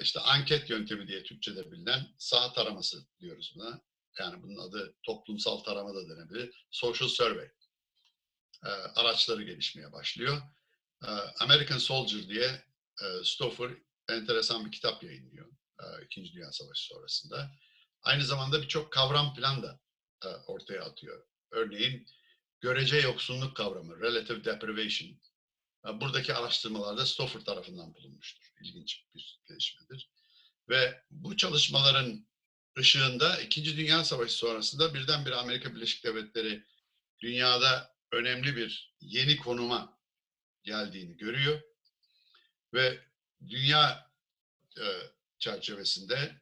işte anket yöntemi diye Türkçe'de bilinen saha taraması diyoruz buna. Yani bunun adı toplumsal tarama da denebilir. Social survey araçları gelişmeye başlıyor. American Soldier diye Stouffer enteresan bir kitap yayınlıyor İkinci Dünya Savaşı sonrasında. Aynı zamanda birçok kavram falan da ortaya atıyor. Örneğin görece yoksunluk kavramı, relative deprivation, buradaki araştırmalarda Stouffer tarafından bulunmuştur. İlginç bir gelişmedir. Ve bu çalışmaların ışığında İkinci Dünya Savaşı sonrasında birdenbire Amerika Birleşik Devletleri dünyada önemli bir yeni konuma geldiğini görüyor. Ve dünya çerçevesinde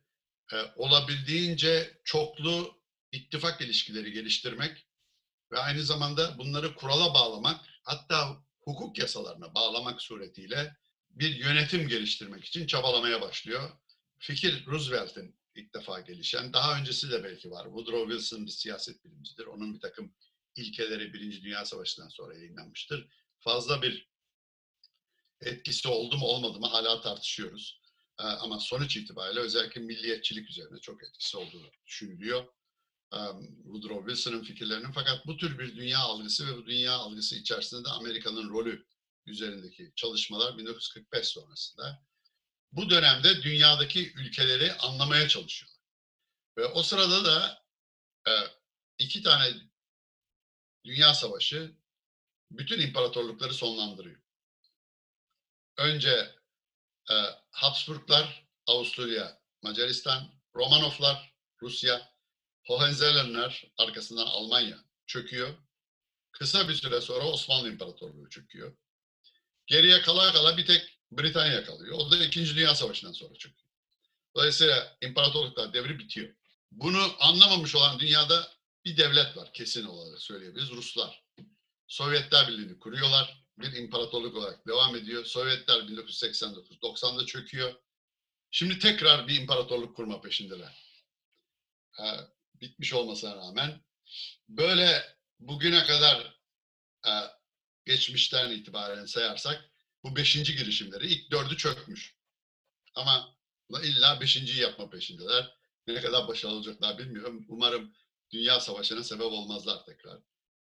olabildiğince çoklu ittifak ilişkileri geliştirmek ve aynı zamanda bunları kurala bağlamak, hatta hukuk yasalarına bağlamak suretiyle bir yönetim geliştirmek için çabalamaya başlıyor. Fikir Roosevelt'in ilk defa gelişen, daha öncesi de belki var. Woodrow Wilson bir siyaset bilimcidir. Onun bir takım ilkeleri Birinci Dünya Savaşı'ndan sonra yayınlanmıştır. Fazla bir etkisi oldu mu olmadı mı hala tartışıyoruz. Ama sonuç itibariyle özellikle milliyetçilik üzerine çok etkisi olduğu düşünülüyor. Woodrow Wilson'ın fikirlerinin, fakat bu tür bir dünya algısı ve bu dünya algısı içerisinde de Amerika'nın rolü üzerindeki çalışmalar 1945 sonrasında. Bu dönemde dünyadaki ülkeleri anlamaya çalışıyorlar. Ve o sırada da iki tane dünya savaşı bütün imparatorlukları sonlandırıyor. Önce Habsburglar, Avusturya, Macaristan, Romanovlar, Rusya, Hohenzollernler, arkasından Almanya çöküyor. Kısa bir süre sonra Osmanlı İmparatorluğu çöküyor. Geriye kala kala bir tek Britanya kalıyor. O da İkinci Dünya Savaşı'ndan sonra çöküyor. Dolayısıyla imparatorluklar devri bitiyor. Bunu anlamamış olan dünyada bir devlet var, kesin olarak söyleyebiliriz. Ruslar. Sovyetler Birliği'ni kuruyorlar. Bir imparatorluk olarak devam ediyor. Sovyetler 1989-90'da çöküyor. Şimdi tekrar bir imparatorluk kurma peşindeler. Bitmiş olmasına rağmen. Böyle bugüne kadar geçmişten itibaren sayarsak bu 5. girişimleri, ilk 4'ü çökmüş. Ama illa 5.'yi yapma peşindeler. Ne kadar başarılı olacaklar bilmiyorum. Umarım Dünya Savaşı'na sebep olmazlar tekrar.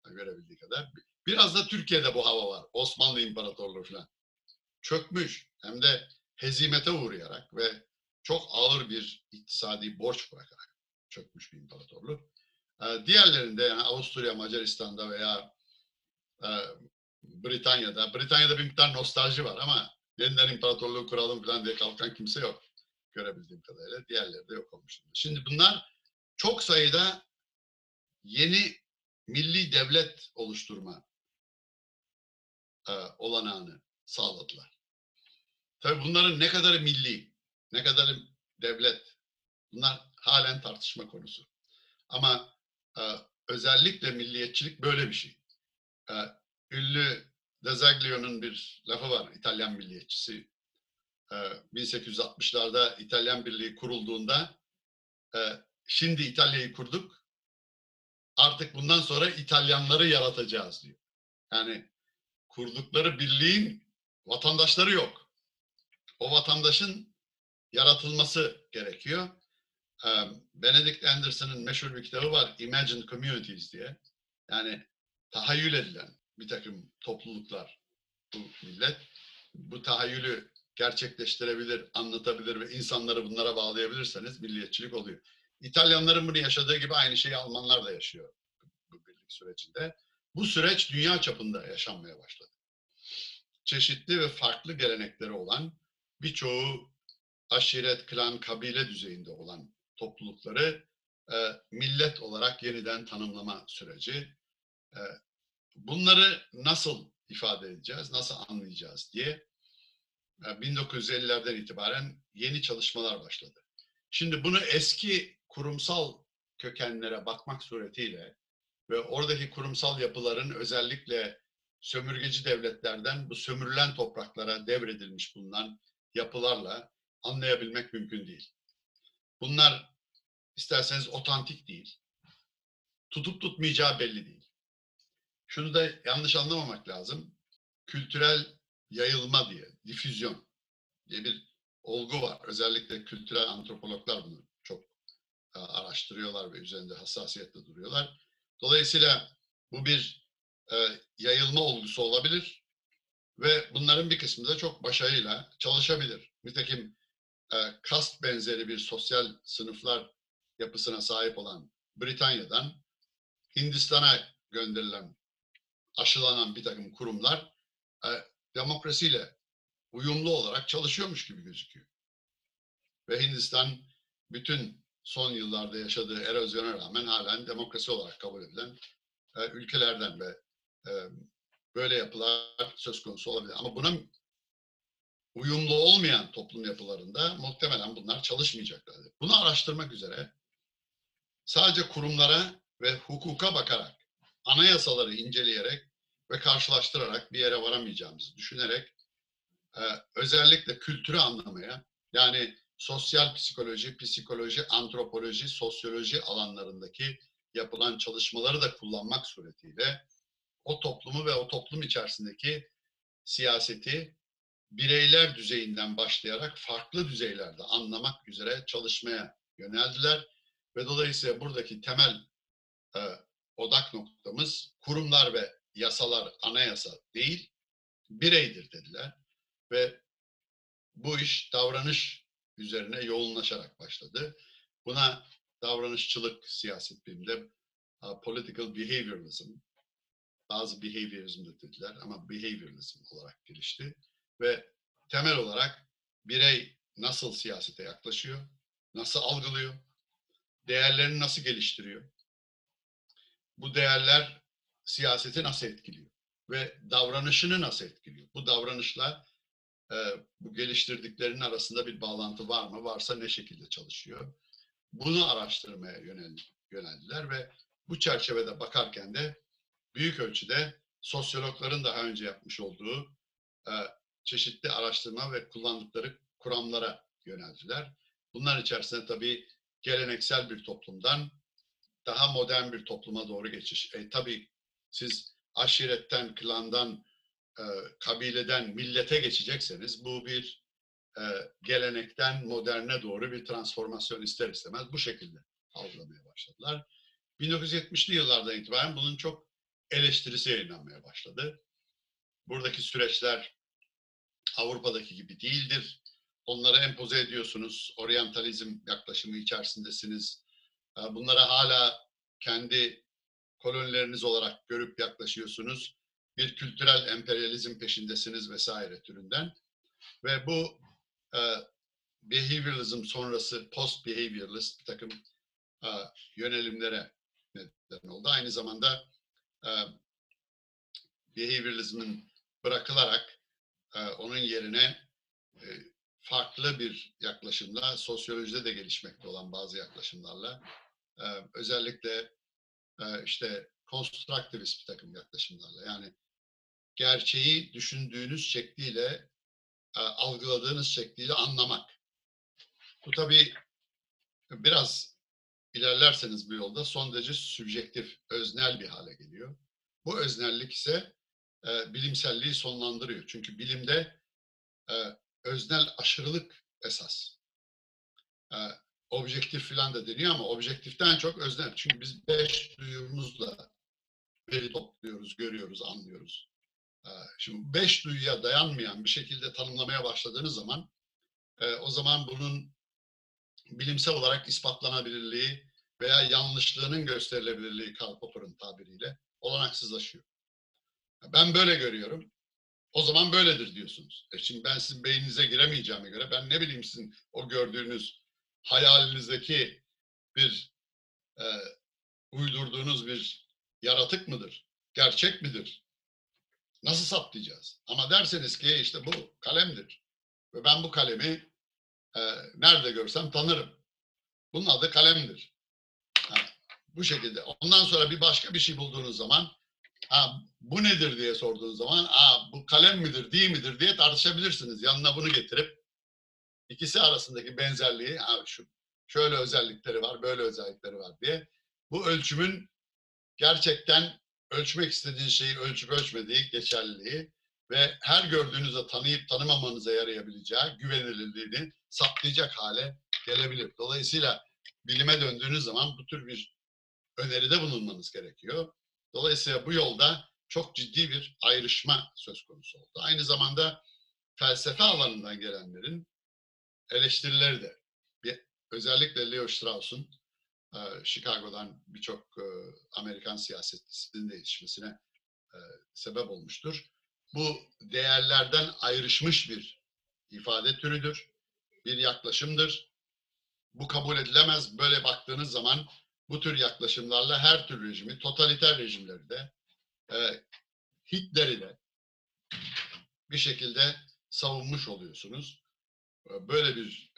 Görebildiği kadar. Biraz da Türkiye'de bu hava var. Osmanlı İmparatorluğu falan. Çökmüş. Hem de hezimete uğrayarak ve çok ağır bir iktisadi borç bırakarak çökmüş bir imparatorluk. Diğerlerinde, yani Avusturya, Macaristan'da veya Britanya'da bir miktar nostalji var ama yeniden imparatorluğu kuralım falan diye kalkan kimse yok. Görebildiğim kadarıyla. Diğerleri de yok olmuştu. Şimdi bunlar çok sayıda yeni milli devlet oluşturma olanağını sağladılar. Tabii bunların ne kadarı milli, ne kadarı devlet, bunlar halen tartışma konusu. Ama özellikle milliyetçilik böyle bir şey. Ünlü Desaglio'nun bir lafı var, İtalyan milliyetçisi. 1860'larda İtalyan Birliği kurulduğunda, şimdi İtalya'yı kurduk, artık bundan sonra İtalyanları yaratacağız diyor. Yani kurdukları birliğin vatandaşları yok. O vatandaşın yaratılması gerekiyor. Benedict Anderson'ın meşhur bir kitabı var, Imagined Communities diye. Yani tahayyül edilen bir takım topluluklar bu millet. Bu tahayyülü gerçekleştirebilir, anlatabilir ve insanları bunlara bağlayabilirseniz milliyetçilik oluyor. İtalyanların bunu yaşadığı gibi aynı şeyi Almanlar da yaşıyor bu birlik sürecinde. Bu süreç dünya çapında yaşanmaya başladı. Çeşitli ve farklı gelenekleri olan, birçoğu aşiret, klan, kabile düzeyinde olan toplulukları millet olarak yeniden tanımlama süreci. Bunları nasıl ifade edeceğiz, nasıl anlayacağız diye 1950'lerden itibaren yeni çalışmalar başladı. Şimdi bunu eski kurumsal kökenlere bakmak suretiyle ve oradaki kurumsal yapıların özellikle sömürgeci devletlerden bu sömürülen topraklara devredilmiş bulunan yapılarla anlayabilmek mümkün değil. Bunlar isterseniz otantik değil, tutup tutmayacağı belli değil. Şunu da yanlış anlamamak lazım, kültürel yayılma diye, difüzyon diye bir olgu var. Özellikle kültürel antropologlar bunu çok araştırıyorlar ve üzerinde hassasiyetle duruyorlar. Dolayısıyla bu bir yayılma olgusu olabilir ve bunların bir kısmı da çok başarıyla çalışabilir. Nitekim kast benzeri bir sosyal sınıflar yapısına sahip olan Britanya'dan Hindistan'a gönderilen, aşılanan bir takım kurumlar demokrasiyle uyumlu olarak çalışıyormuş gibi gözüküyor. Ve Hindistan bütün son yıllarda yaşadığı erozyona rağmen halen demokrasi olarak kabul edilen ülkelerden ve böyle yapılar söz konusu olabilir. Ama buna uyumlu olmayan toplum yapılarında muhtemelen bunlar çalışmayacaklardır. Bunu araştırmak üzere sadece kurumlara ve hukuka bakarak, anayasaları inceleyerek ve karşılaştırarak bir yere varamayacağımızı düşünerek özellikle kültürü anlamaya, yani sosyal psikoloji, antropoloji, sosyoloji alanlarındaki yapılan çalışmaları da kullanmak suretiyle o toplumu ve o toplum içerisindeki siyaseti bireyler düzeyinden başlayarak farklı düzeylerde anlamak üzere çalışmaya yöneldiler. Ve dolayısıyla buradaki temel odak noktamız kurumlar ve yasalar, anayasa değil, bireydir dediler. Ve bu iş davranış üzerine yoğunlaşarak başladı. Buna davranışçılık siyaset biliminde political behavioralism, bazı behaviorism de dediler ama behavioralism olarak gelişti. Ve temel olarak birey nasıl siyasete yaklaşıyor, nasıl algılıyor, değerlerini nasıl geliştiriyor, bu değerler siyaseti nasıl etkiliyor ve davranışını nasıl etkiliyor? Bu davranışla bu geliştirdiklerinin arasında bir bağlantı var mı? Varsa ne şekilde çalışıyor? Bunu araştırmaya yöneldiler ve bu çerçevede bakarken de büyük ölçüde sosyologların daha önce yapmış olduğu çeşitli araştırma ve kullandıkları kuramlara yöneldiler. Bunlar içerisinde tabii geleneksel bir toplumdan daha modern bir topluma doğru geçiş. Tabii siz aşiretten, klandan, kabileden, millete geçecekseniz bu bir gelenekten moderne doğru bir transformasyon ister istemez bu şekilde algılamaya başladılar. 1970'li yıllardan itibaren bunun çok eleştirisi yayınlanmaya başladı. Buradaki süreçler Avrupa'daki gibi değildir. Onlara empoze ediyorsunuz. Oryantalizm yaklaşımı içerisindesiniz. Bunlara hala kendi kolonileriniz olarak görüp yaklaşıyorsunuz. Bir kültürel emperyalizm peşindesiniz vesaire türünden. Ve bu behavioralism sonrası post behavioralist bir takım yönelimlere neden oldu. Aynı zamanda behavioralizmin bırakılarak onun yerine farklı bir yaklaşımla, sosyolojide de gelişmekte olan bazı yaklaşımlarla, özellikle işte konstruktivist bir takım yaklaşımlarla, yani gerçeği düşündüğünüz şekliyle, algıladığınız şekliyle anlamak. Bu tabii biraz ilerlerseniz bu yolda son derece sübjektif, öznel bir hale geliyor. Bu öznellik ise bilimselliği sonlandırıyor. Çünkü bilimde öznel aşırılık esas. Objektif falan da deniyor ama objektiften çok öznel. Çünkü biz beş duyumuzla veri topluyoruz, görüyoruz, anlıyoruz. Şimdi beş duyuya dayanmayan bir şekilde tanımlamaya başladığınız zaman o zaman bunun bilimsel olarak ispatlanabilirliği veya yanlışlığının gösterilebilirliği, Karl Popper'ın tabiriyle olanaksızlaşıyor. Ben böyle görüyorum. O zaman böyledir diyorsunuz. Şimdi ben sizin beyninize giremeyeceğime göre ben ne bileyim sizin o gördüğünüz hayalinizdeki bir uydurduğunuz bir yaratık mıdır? Gerçek midir? Nasıl saptayacağız? Ama derseniz ki işte bu kalemdir. Ve ben bu kalemi nerede görsem tanırım. Bunun adı kalemdir. Bu şekilde. Ondan sonra bir başka bir şey bulduğunuz zaman bu nedir diye sorduğunuz zaman bu kalem midir, değil midir diye tartışabilirsiniz. Yanına bunu getirip ikisi arasındaki benzerliği şöyle özellikleri var, böyle özellikleri var diye bu ölçümün gerçekten ölçmek istediğiniz şeyi ölçüp ölçmediği geçerliliği ve her gördüğünüzde tanıyıp tanımamanıza yarayabileceği güvenilirliğini saptayacak hale gelebilir. Dolayısıyla bilime döndüğünüz zaman bu tür bir öneride bulunmanız gerekiyor. Dolayısıyla bu yolda çok ciddi bir ayrışma söz konusu oldu. Aynı zamanda felsefe alanından gelenlerin eleştirileri de, özellikle Leo Strauss'un Chicago'dan birçok Amerikan siyasetçisinin de yetişmesine sebep olmuştur. Bu değerlerden ayrışmış bir ifade türüdür, bir yaklaşımdır. Bu kabul edilemez. Böyle baktığınız zaman bu tür yaklaşımlarla her tür rejimi, totaliter rejimleri de, Hitler'i de bir şekilde savunmuş oluyorsunuz. Böyle bir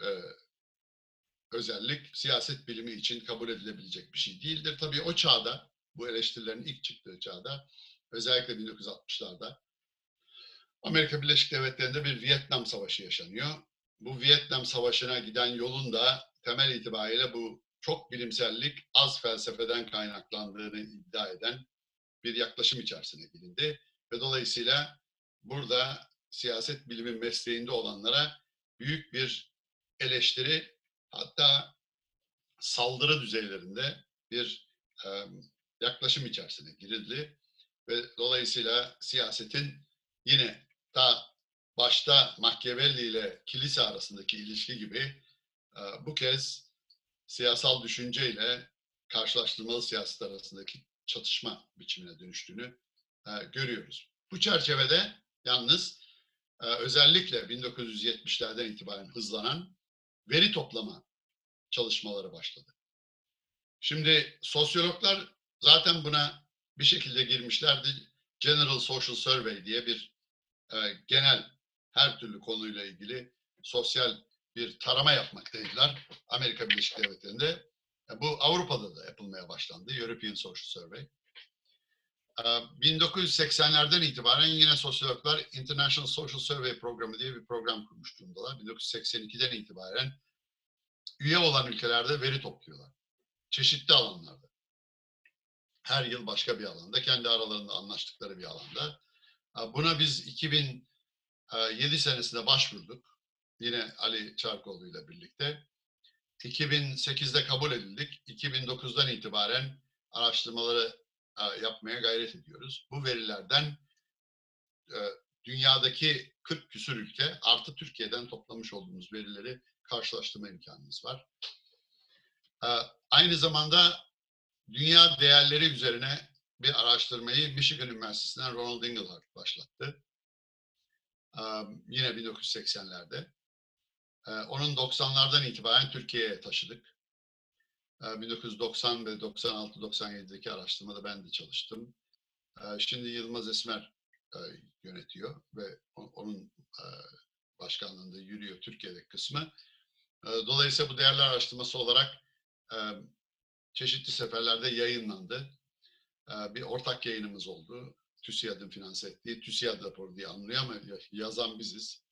özellik siyaset bilimi için kabul edilebilecek bir şey değildir. Tabii o çağda, bu eleştirilerin ilk çıktığı çağda, özellikle 1960'larda Amerika Birleşik Devletleri'nde bir Vietnam Savaşı yaşanıyor. Bu Vietnam Savaşı'na giden yolun da temel itibariyle bu çok bilimsellik, az felsefeden kaynaklandığını iddia eden bir yaklaşım içerisine girdi. Ve dolayısıyla burada siyaset bilimi mesleğinde olanlara büyük bir eleştiri, hatta saldırı düzeylerinde bir yaklaşım içerisine girildi. Ve dolayısıyla siyasetin yine ta başta Machiavelli ile kilise arasındaki ilişki gibi bu kez siyasal düşünceyle karşılaştırmalı siyaset arasındaki çatışma biçimine dönüştüğünü görüyoruz. Bu çerçevede yalnız özellikle 1970'lerden itibaren hızlanan veri toplama çalışmaları başladı. Şimdi sosyologlar zaten buna bir şekilde girmişlerdi. General Social Survey diye bir genel her türlü konuyla ilgili sosyal bir tarama yapmaktaydılar Amerika Birleşik Devletleri'nde. Bu Avrupa'da da yapılmaya başlandı. European Social Survey. 1980'lerden itibaren yine sosyologlar International Social Survey programı diye bir program kurmuş durumdalar. 1982'den itibaren üye olan ülkelerde veri topluyorlar. Çeşitli alanlarda. Her yıl başka bir alanda, kendi aralarında anlaştıkları bir alanda. Buna biz 2007 senesinde başvurduk. Yine Ali Çarkoğlu ile birlikte. 2008'de kabul edildik. 2009'dan itibaren araştırmaları yapmaya gayret ediyoruz. Bu verilerden dünyadaki 40 küsur ülke artı Türkiye'den toplamış olduğumuz verileri karşılaştırma imkanımız var. Aynı zamanda dünya değerleri üzerine bir araştırmayı Michigan Üniversitesi'nden Ronald Inglehart başlattı. Yine 1980'lerde. Onun 90'lardan itibaren Türkiye'ye taşıdık. 1990 ve 96-97'deki araştırmada ben de çalıştım. Şimdi Yılmaz Esmer yönetiyor ve onun başkanlığında yürüyor Türkiye'deki kısmı. Dolayısıyla bu değerler araştırması olarak çeşitli seferlerde yayınlandı. Bir ortak yayınımız oldu. TÜSİAD'ın finanse ettiği, TÜSİAD raporu diye anılıyor ama yazan biziz.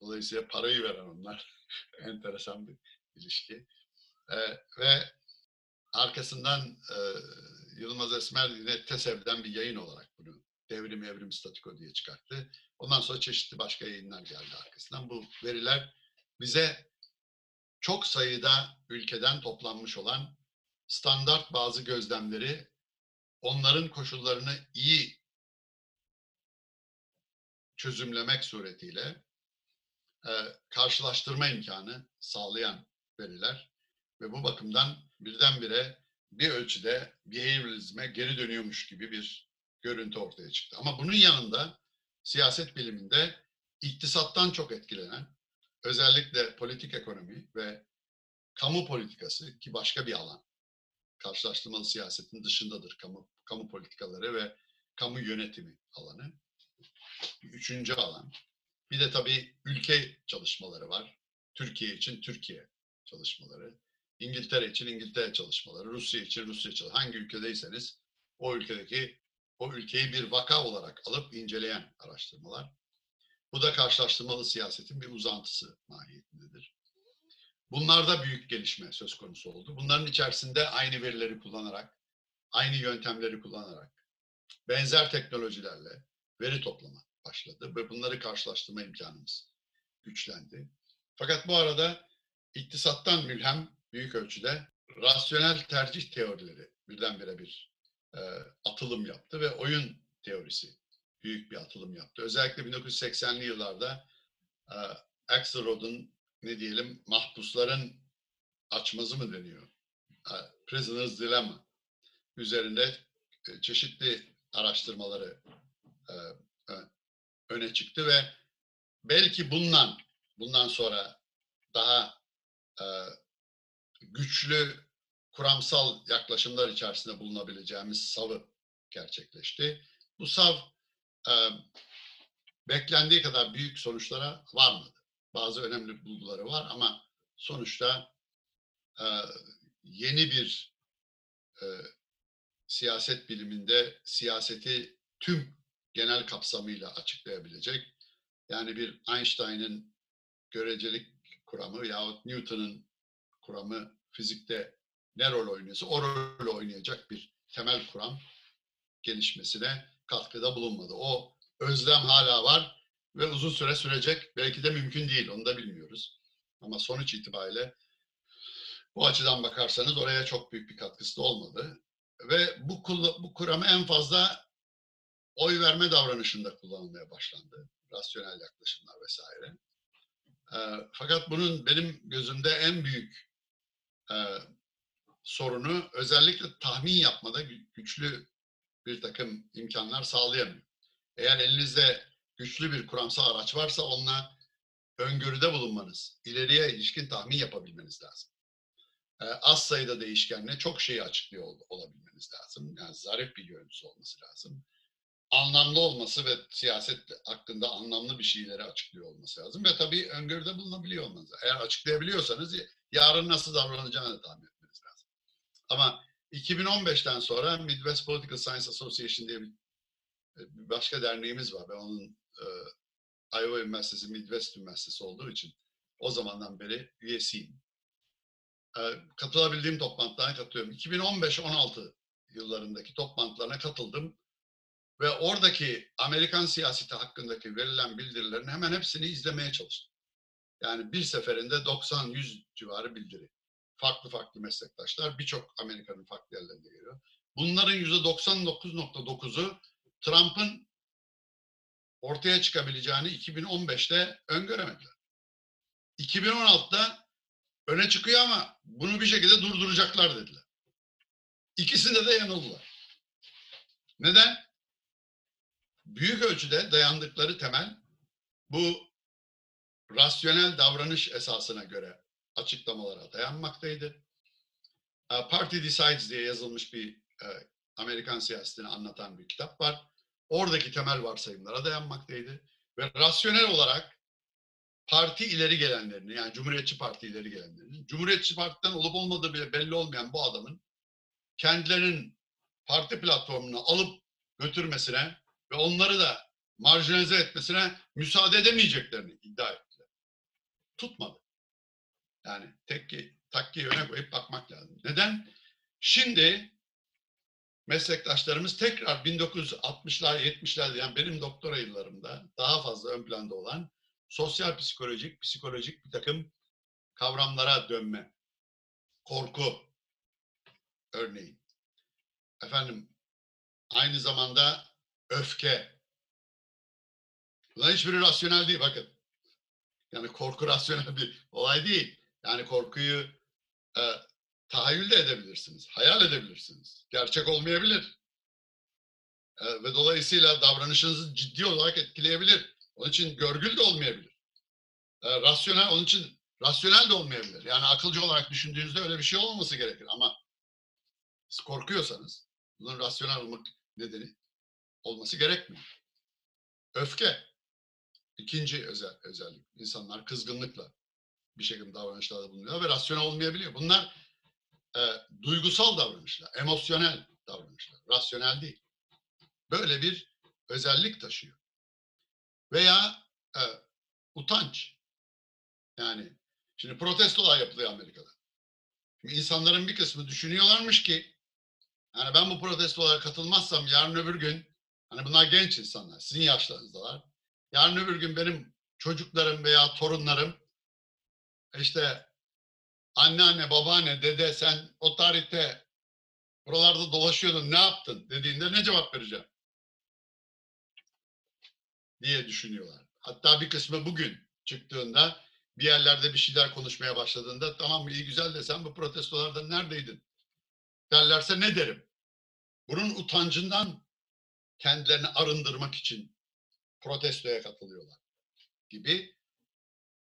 Dolayısıyla parayı veren onlar. Enteresan bir ilişki. Ve arkasından Yılmaz Esmer yine TESEV'den bir yayın olarak bunu Devrim Evrim Statiko diye çıkarttı. Ondan sonra çeşitli başka yayınlar geldi arkasından. Bu veriler bize çok sayıda ülkeden toplanmış olan standart bazı gözlemleri, onların koşullarını iyi çözümlemek suretiyle karşılaştırma imkanı sağlayan veriler. Ve bu bakımdan birdenbire bir ölçüde behavioralizme geri dönüyormuş gibi bir görüntü ortaya çıktı. Ama bunun yanında siyaset biliminde iktisattan çok etkilenen, özellikle politik ekonomi ve kamu politikası ki başka bir alan, karşılaştırmalı siyasetin dışındadır kamu politikaları ve kamu yönetimi alanı. Üçüncü alan. Bir de tabii ülke çalışmaları var. Türkiye için Türkiye çalışmaları. İngiltere için İngiltere çalışmaları, Rusya için Rusya çalışmaları, hangi ülkedeyseniz o ülkeyi bir vaka olarak alıp inceleyen araştırmalar. Bu da karşılaştırmalı siyasetin bir uzantısı mahiyetindedir. Bunlarda büyük gelişme söz konusu oldu. Bunların içerisinde aynı verileri kullanarak, aynı yöntemleri kullanarak, benzer teknolojilerle veri toplama başladı ve bunları karşılaştırma imkanımız güçlendi. Fakat bu arada iktisattan mülhem büyük ölçüde rasyonel tercih teorileri birdenbire bir atılım yaptı ve oyun teorisi büyük bir atılım yaptı. Özellikle 1980'li yıllarda Axelrod'un mahpusların açmazı mı deniyor? Prisoner's Dilemma üzerinde çeşitli araştırmaları öne çıktı ve belki bundan sonra daha güçlü kuramsal yaklaşımlar içerisinde bulunabileceğimiz savı gerçekleşti. Bu sav beklendiği kadar büyük sonuçlara varmadı. Bazı önemli bulguları var ama sonuçta yeni bir siyaset biliminde siyaseti tüm genel kapsamıyla açıklayabilecek, yani bir Einstein'ın görecelik kuramı yahut Newton'un kuramı fizikte ne rol oynuyorsa o rolü oynayacak bir temel kuram gelişmesine katkıda bulunmadı. O özlem hala var ve uzun süre sürecek. Belki de mümkün değil, onu da bilmiyoruz. Ama sonuç itibariyle bu açıdan bakarsanız oraya çok büyük bir katkısı da olmadı. Ve bu kuramı en fazla oy verme davranışında kullanılmaya başlandı. Rasyonel yaklaşımlar vesaire. Fakat bunun benim gözümde en büyük sorunu özellikle tahmin yapmada güçlü bir takım imkanlar sağlayamıyor. Eğer elinizde güçlü bir kuramsal araç varsa onunla öngörüde bulunmanız, ileriye ilişkin tahmin yapabilmeniz lazım. Az sayıda değişkenle çok şeyi açıklıyor olabilmeniz lazım. Yani zarif bir yöneticisi olması lazım. Anlamlı olması ve siyaset hakkında anlamlı bir şeyleri açıklıyor olması lazım. Ve tabii öngörüde bulunabiliyor olmanız lazım. Eğer açıklayabiliyorsanız yarın nasıl davranacağını tahmin etmeniz lazım. Ama 2015'ten sonra Midwest Political Science Association diye bir başka derneğimiz var. Ve onun Iowa Üniversitesi, Midwest Üniversitesi olduğu için o zamandan beri üyesiyim. Katılabildiğim toplantılarına katılıyorum. 2015-16 yıllarındaki toplantılarına katıldım. Ve oradaki Amerikan siyaseti hakkındaki verilen bildirilerin hemen hepsini izlemeye çalıştım. Yani bir seferinde 90-100 civarı bildiri. Farklı farklı meslektaşlar birçok Amerika'nın farklı yerlerinde geliyor. Bunların %99.9'u Trump'ın ortaya çıkabileceğini 2015'te öngöremediler. 2016'da öne çıkıyor ama bunu bir şekilde durduracaklar dediler. İkisinde de yanıldılar. Neden? Büyük ölçüde dayandıkları temel bu rasyonel davranış esasına göre açıklamalara dayanmaktaydı. Party Decides diye yazılmış bir Amerikan siyasetini anlatan bir kitap var. Oradaki temel varsayımlara dayanmaktaydı. Ve rasyonel olarak parti ileri gelenlerini, yani Cumhuriyetçi Parti ileri gelenlerini, Cumhuriyetçi Parti'den olup olmadığı bile belli olmayan bu adamın kendilerinin parti platformunu alıp götürmesine ve onları da marjinalize etmesine müsaade edemeyeceklerini iddia ettiler. Tutmadı. Yani takkiyi öne koyup bakmak lazım. Neden? Şimdi meslektaşlarımız tekrar 1960'lar, 70'lerde, yani benim doktora yıllarımda daha fazla ön planda olan sosyal psikolojik, psikolojik bir takım kavramlara dönme. Korku örneğin. Efendim, aynı zamanda öfke. Bunların hiçbiri rasyonel değil, bakın. Yani korku rasyonel bir olay değil. Yani korkuyu tahayyül de edebilirsiniz, hayal edebilirsiniz. Gerçek olmayabilir. Ve dolayısıyla davranışınızı ciddi olarak etkileyebilir. Onun için görgül de olmayabilir. Onun için rasyonel de olmayabilir. Yani akılcı olarak düşündüğünüzde öyle bir şey olması gerekir. Ama siz korkuyorsanız bunun rasyonel olmak nedeni olması gerekmiyor. Öfke. İkinci özellik. İnsanlar kızgınlıkla bir şekilde davranışlarda bulunuyor ve rasyonel olmayabiliyor. Bunlar duygusal davranışlar, emosyonel davranışlar. Rasyonel değil. Böyle bir özellik taşıyor. Veya utanç. Yani şimdi protestolar yapılıyor Amerika'da. Şimdi insanların bir kısmı düşünüyorlarmış ki yani ben bu protestolara katılmazsam yarın öbür gün, hani bunlar genç insanlar, sizin yaşlarınızdalar. Yarın öbür gün benim çocuklarım veya torunlarım işte anneanne, babaanne, dede sen o tarihte buralarda dolaşıyordun, ne yaptın dediğinde ne cevap vereceğim diye düşünüyorlar. Hatta bir kısmı bugün çıktığında bir yerlerde bir şeyler konuşmaya başladığında tamam iyi güzel de sen bu protestolarda neredeydin derlerse ne derim? Bunun utancından kendilerini arındırmak için protestoya katılıyorlar gibi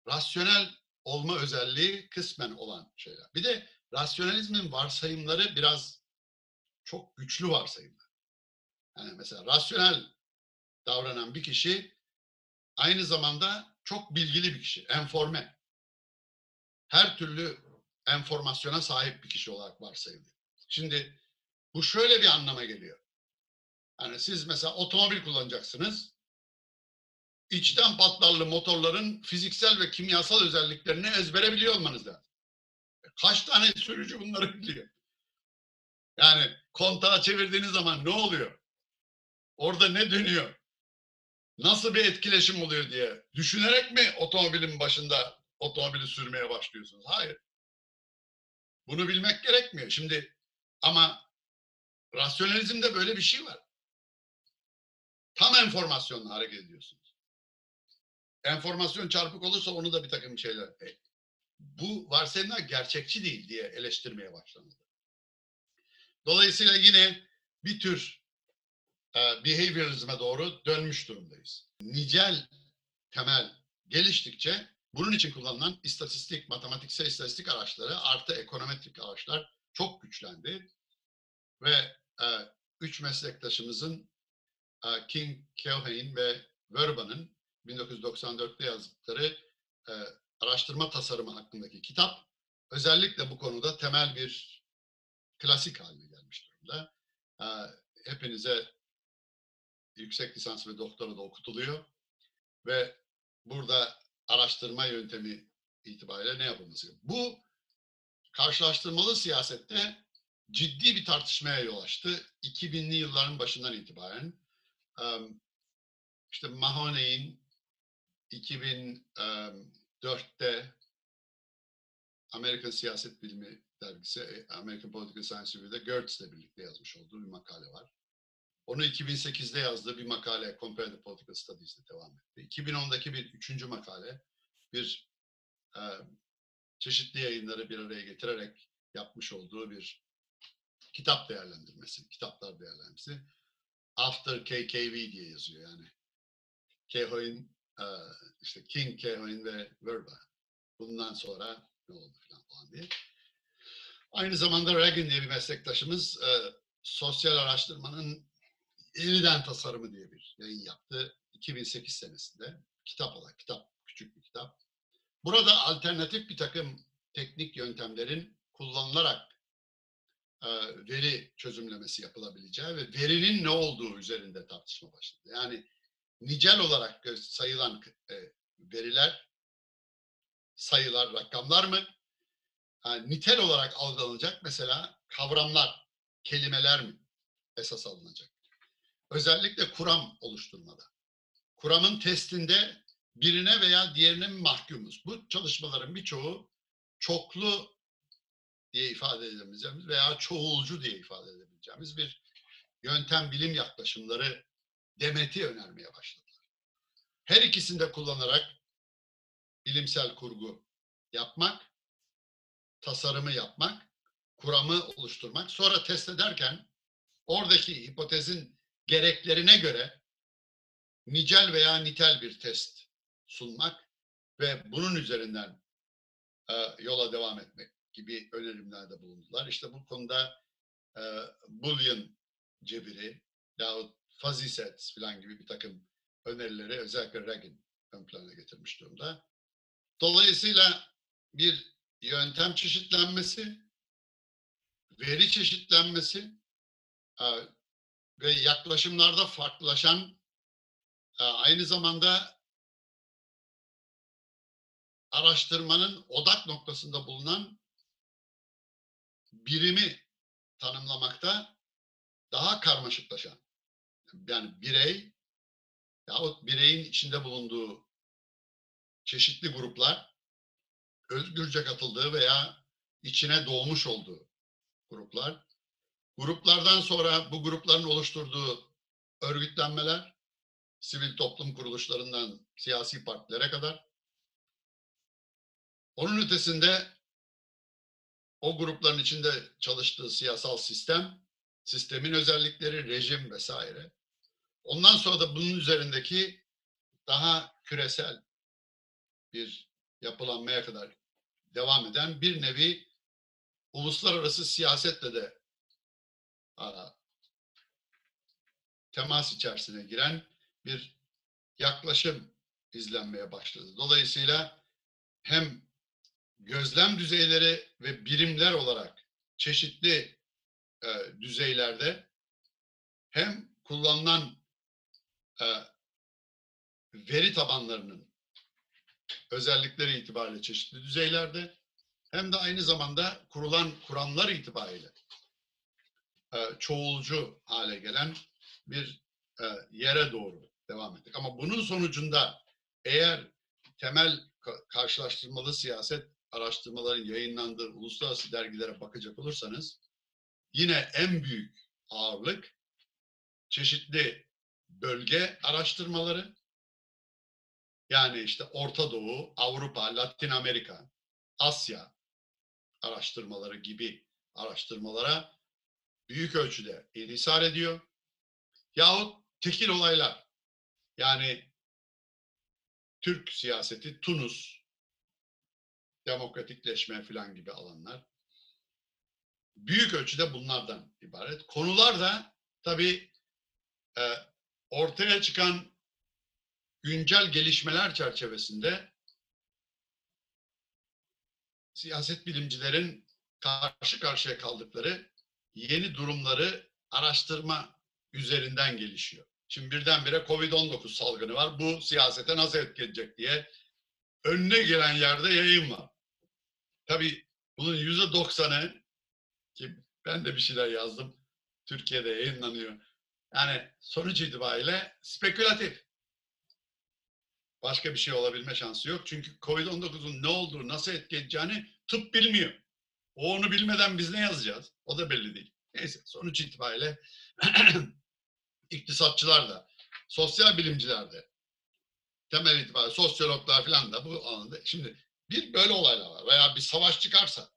rasyonel olma özelliği kısmen olan şeyler. Bir de rasyonalizmin varsayımları biraz çok güçlü varsayımlar. Yani mesela rasyonel davranan bir kişi aynı zamanda çok bilgili bir kişi, enforme. Her türlü enformasyona sahip bir kişi olarak varsayılıyor. Şimdi bu şöyle bir anlama geliyor. Yani siz mesela otomobil kullanacaksınız. İçten patlarlı motorların fiziksel ve kimyasal özelliklerini ezbere biliyor olmanız lazım. Kaç tane sürücü bunları biliyor? Yani kontağı çevirdiğiniz zaman ne oluyor? Orada ne dönüyor? Nasıl bir etkileşim oluyor diye düşünerek mi otomobilin başında otomobili sürmeye başlıyorsunuz? Hayır. Bunu bilmek gerekmiyor. Şimdi ama rasyonalizmde böyle bir şey var. Tam enformasyonla hareket ediyorsunuz. Enformasyon çarpık olursa onu da bir takım şeyler... Bu varsayımlar gerçekçi değil diye eleştirmeye başlandı. Dolayısıyla yine bir tür behaviorizme doğru dönmüş durumdayız. Nicel temel geliştikçe bunun için kullanılan istatistik, matematiksel istatistik araçları artı ekonometrik araçlar çok güçlendi. Ve üç meslektaşımızın King, Keohane ve Verban'ın 1994'te yazdıkları araştırma tasarımı hakkındaki kitap özellikle bu konuda temel bir klasik haline gelmiş durumda. Hepinize yüksek lisans ve doktora da okutuluyor ve burada araştırma yöntemi itibariyle ne yapılması gerekiyor? Bu karşılaştırmalı siyasette ciddi bir tartışmaya yol açtı. 2000'li yılların başından itibaren işte Mahoney'in 2004'te Amerikan Siyaset Bilimi dergisi, American Political Science Review'de Gertz'le birlikte yazmış olduğu bir makale var. Onu 2008'de yazdığı bir makale, Comparative Political Studies'de devam etti. 2010'daki bir üçüncü makale, bir çeşitli yayınları bir araya getirerek yapmış olduğu bir kitap değerlendirmesi, kitaplar değerlendirmesi. After KKV diye yazıyor yani. Kehoe'nin, işte King, Kehoe'nin ve Verba. Bundan sonra ne oldu falan diye. Aynı zamanda Reagan diye bir meslektaşımız sosyal araştırmanın yeniden tasarımı diye bir yayın yaptı 2008 senesinde. Kitap olarak, küçük bir kitap. Burada alternatif bir takım teknik yöntemlerin kullanılarak veri çözümlemesi yapılabileceği ve verinin ne olduğu üzerinde tartışma başladı. Yani nicel olarak sayılan veriler, sayılar, rakamlar mı? Yani nitel olarak algılanacak mesela kavramlar, kelimeler mi esas alınacak? Özellikle kuram oluşturmada. Kuramın testinde birine veya diğerine mi mahkumuz? Bu çalışmaların birçoğu çoklu diye ifade edebileceğimiz veya çoğulcu diye ifade edebileceğimiz bir yöntem bilim yaklaşımları demeti önermeye başladılar. Her ikisini de kullanarak bilimsel kurgu yapmak, tasarımı yapmak, kuramı oluşturmak, sonra test ederken oradaki hipotezin gereklerine göre nicel veya nitel bir test sunmak ve bunun üzerinden yola devam etmek gibi önerimlerde bulundular. İşte bu konuda Boolean cebiri yahut fuzzy sets falan gibi bir takım önerileri özellikle Reagan ön plana getirmiş durumda. Dolayısıyla bir yöntem çeşitlenmesi, veri çeşitlenmesi ve yaklaşımlarda farklılaşan aynı zamanda araştırmanın odak noktasında bulunan birimi tanımlamakta daha karmaşıklaşan, yani birey yahut bireyin içinde bulunduğu çeşitli gruplar, özgürce katıldığı veya içine doğmuş olduğu gruplar, gruplardan sonra bu grupların oluşturduğu örgütlenmeler, sivil toplum kuruluşlarından siyasi partilere kadar, onun ötesinde o grupların içinde çalıştığı siyasal sistem, sistemin özellikleri, rejim vesaire. Ondan sonra da bunun üzerindeki daha küresel bir yapılanmaya kadar devam eden bir nevi uluslararası siyasetle de temas içerisine giren bir yaklaşım izlenmeye başladı. Dolayısıyla hem gözlem düzeyleri ve birimler olarak çeşitli düzeylerde hem kullanılan veri tabanlarının özellikleri itibariyle çeşitli düzeylerde hem de aynı zamanda kurulan kuramlar itibariyle çoğulcu hale gelen bir yere doğru devam ettik. Ama bunun sonucunda eğer temel karşılaştırmalı siyaset araştırmaların yayınlandığı uluslararası dergilere bakacak olursanız yine en büyük ağırlık çeşitli bölge araştırmaları, yani işte Orta Doğu, Avrupa, Latin Amerika, Asya araştırmaları gibi araştırmalara büyük ölçüde inhisar ediyor. Yahut tekil olaylar, yani Türk siyaseti, Tunus, demokratikleşme falan gibi alanlar büyük ölçüde bunlardan ibaret. Konular da tabii ortaya çıkan güncel gelişmeler çerçevesinde siyaset bilimcilerin karşı karşıya kaldıkları yeni durumları araştırma üzerinden gelişiyor. Şimdi birdenbire Covid-19 salgını var. Bu siyasete nasıl etkileyecek diye önüne gelen yerde yayın var. Tabii bunun %90'ı, ki ben de bir şeyler yazdım, Türkiye'de yayınlanıyor. Yani sonuç itibariyle spekülatif. Başka bir şey olabilme şansı yok. Çünkü Covid-19'un ne olduğu, nasıl etkileyeceğini tıp bilmiyor. O onu bilmeden biz ne yazacağız? O da belli değil. Neyse, sonuç itibariyle iktisatçılar da, sosyal bilimciler de, temel itibariyle sosyologlar falan da bu anında. Şimdi bir böyle olaylar var veya bir savaş çıkarsa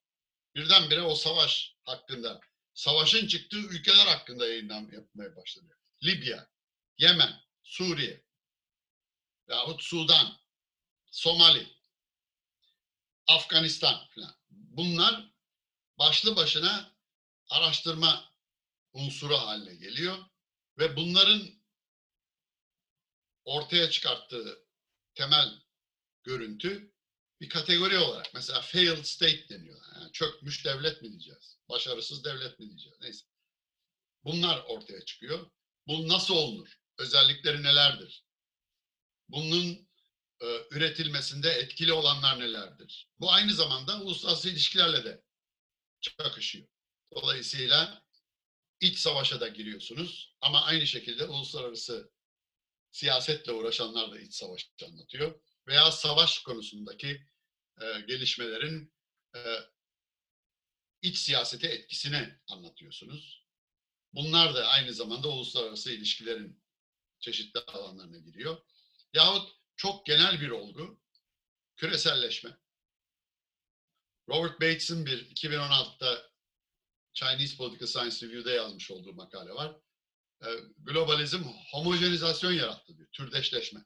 birdenbire o savaş hakkında, savaşın çıktığı ülkeler hakkında yayınlanma yapmaya başlanıyor. Libya, Yemen, Suriye yahut Sudan, Somali, Afganistan falan. Bunlar başlı başına araştırma unsuru haline geliyor ve bunların ortaya çıkarttığı temel görüntü bir kategori olarak, mesela failed state deniyor. Yani çökmüş devlet mi diyeceğiz? Başarısız devlet mi diyeceğiz? Neyse. Bunlar ortaya çıkıyor. Bu nasıl olunur? Özellikleri nelerdir? Bunun üretilmesinde etkili olanlar nelerdir? Bu aynı zamanda uluslararası ilişkilerle de çakışıyor. Dolayısıyla iç savaşa da giriyorsunuz ama aynı şekilde uluslararası siyasetle uğraşanlar da iç savaşı anlatıyor. Veya savaş konusundaki gelişmelerin iç siyasete etkisini anlatıyorsunuz. Bunlar da aynı zamanda uluslararası ilişkilerin çeşitli alanlarına giriyor. Yahut çok genel bir olgu, küreselleşme. Robert Bates'in bir 2016'da Chinese Political Science Review'da yazmış olduğu makale var. Globalizm homojenizasyon yarattı diyor, türdeşleşme.